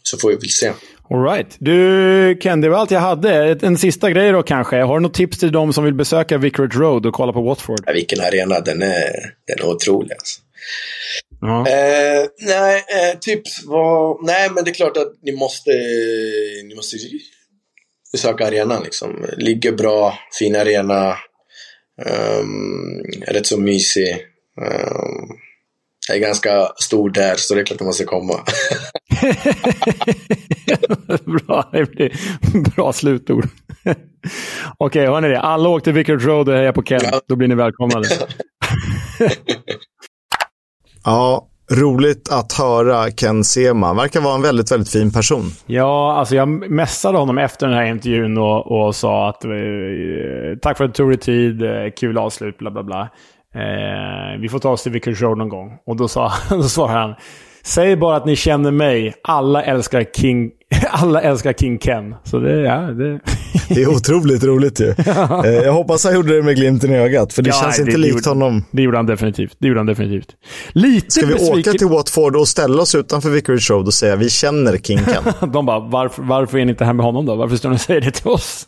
Så får vi väl se. All right. Du, Ken, det var allt jag hade. En sista grej då kanske. Har du något tips till dem som vill besöka Vicarage Road och kolla på Watford? Ja, vilken arena. Den är otrolig. Alltså. Uh-huh. Tips var... Nej, men det är klart att ni måste besöka arenan. Liksom. Ligger bra, fin arena. Rätt så mysig. Jag är ganska stor där, så det är klart att man ska komma. Bra, det blir bra slutord. Okej, hör ni det? Alla åkte Vicarage Road och hejar på Ken. Ja. Då blir ni välkomna. Ja, roligt att höra Ken Sema. Verkar vara en väldigt, väldigt fin person. Ja, alltså jag mässade honom efter den här intervjun och sa att tack för att du tog dig tid, kul avslut, bla bla bla. Vi får ta oss till Vicarage Road någon gång. Och då svarade han: säg bara att ni känner mig. Alla älskar King Ken. Så det. Det är otroligt roligt ju. Jag hoppas han gjorde det med glimten i ögat, för det känns inte likt honom. Det gjorde han definitivt. Lite ska vi åka till Watford och ställa oss utanför Vicarage Road och säga vi känner King Ken? De bara, varför är ni inte här med honom då? Varför står ni och säger det till oss?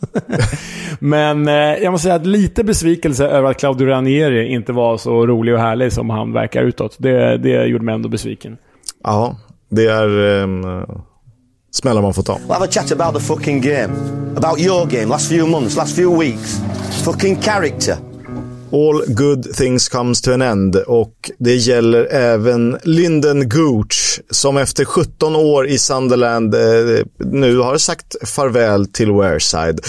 Men jag måste säga att lite besvikelse över att Claudio Ranieri inte var så rolig och härlig som han verkar utåt. Det gjorde mig ändå besviken. Ja, det är... smäller man får ta. We'll have a chat about the fucking game. About your game, last few months, last few weeks. Fucking character. All good things comes to an end. Och det gäller även Lyndon Gooch, som efter 17 år i Sunderland nu har sagt farväl till Wearside.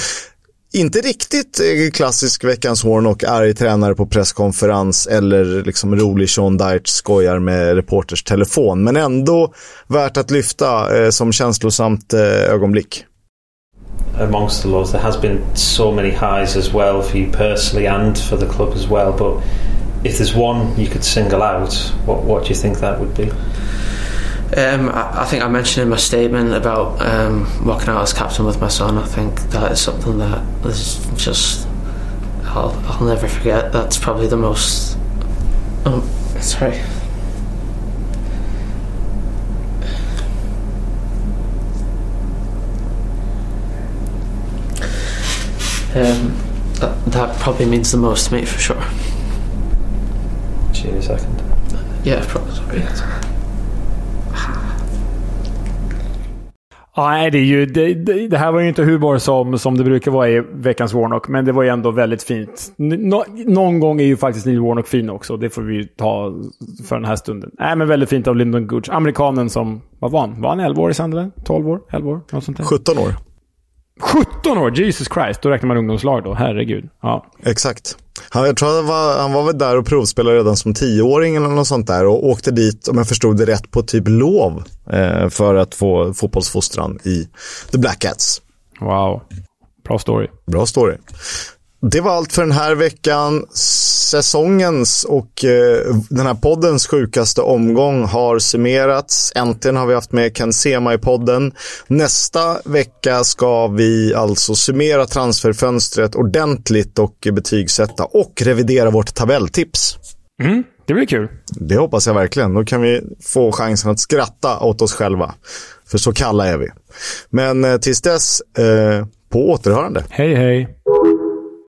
Inte riktigt klassisk veckans horn och arg tränare på presskonferens eller liksom rolig Sean Dyche skojar med reporters telefon, men ändå värt att lyfta som känslosamt ögonblick. Amongst the lows there has been so many highs as well for you personally and for the club as well, but if there's one you could single out, what do you think that would be? I think I mentioned in my statement about walking out as captain with my son. I think that is something that is just I'll never forget. That's probably the most that probably means the most to me for sure. Cheers, second. Yeah, probably. Sorry. Nej, det här var ju inte humor som det brukar vara i veckans Warnock, men det var ju ändå väldigt fint. Någon gång är ju faktiskt Neil Warnock fin också, det får vi ta för den här stunden. Nej, men väldigt fint av Lyndon Gooch, amerikanen som, vad var han? Var han 11 år i Sunderland? 12 år? 11 år? Något sånt där. 17 år. 17 år? Jesus Christ, då räknar man ungdomslag då, herregud. Ja. Exakt. Jag tror han var väl där och provspelade redan som 10-åring eller något sånt där och åkte dit, om jag förstod det rätt, på typ lov för att få fotbollsfostran i The Black Cats. Wow, bra story. Det var allt för den här veckan. Säsongens och den här poddens sjukaste omgång har summerats. Äntligen har vi haft med Ken Sema i podden. Nästa vecka ska vi alltså summera transferfönstret ordentligt och betygsätta och revidera vårt tabelltips. Mm, det blir kul. Det hoppas jag verkligen. Då kan vi få chansen att skratta åt oss själva. För så kalla är vi. Men tills dess, på återhörande. Hej hej.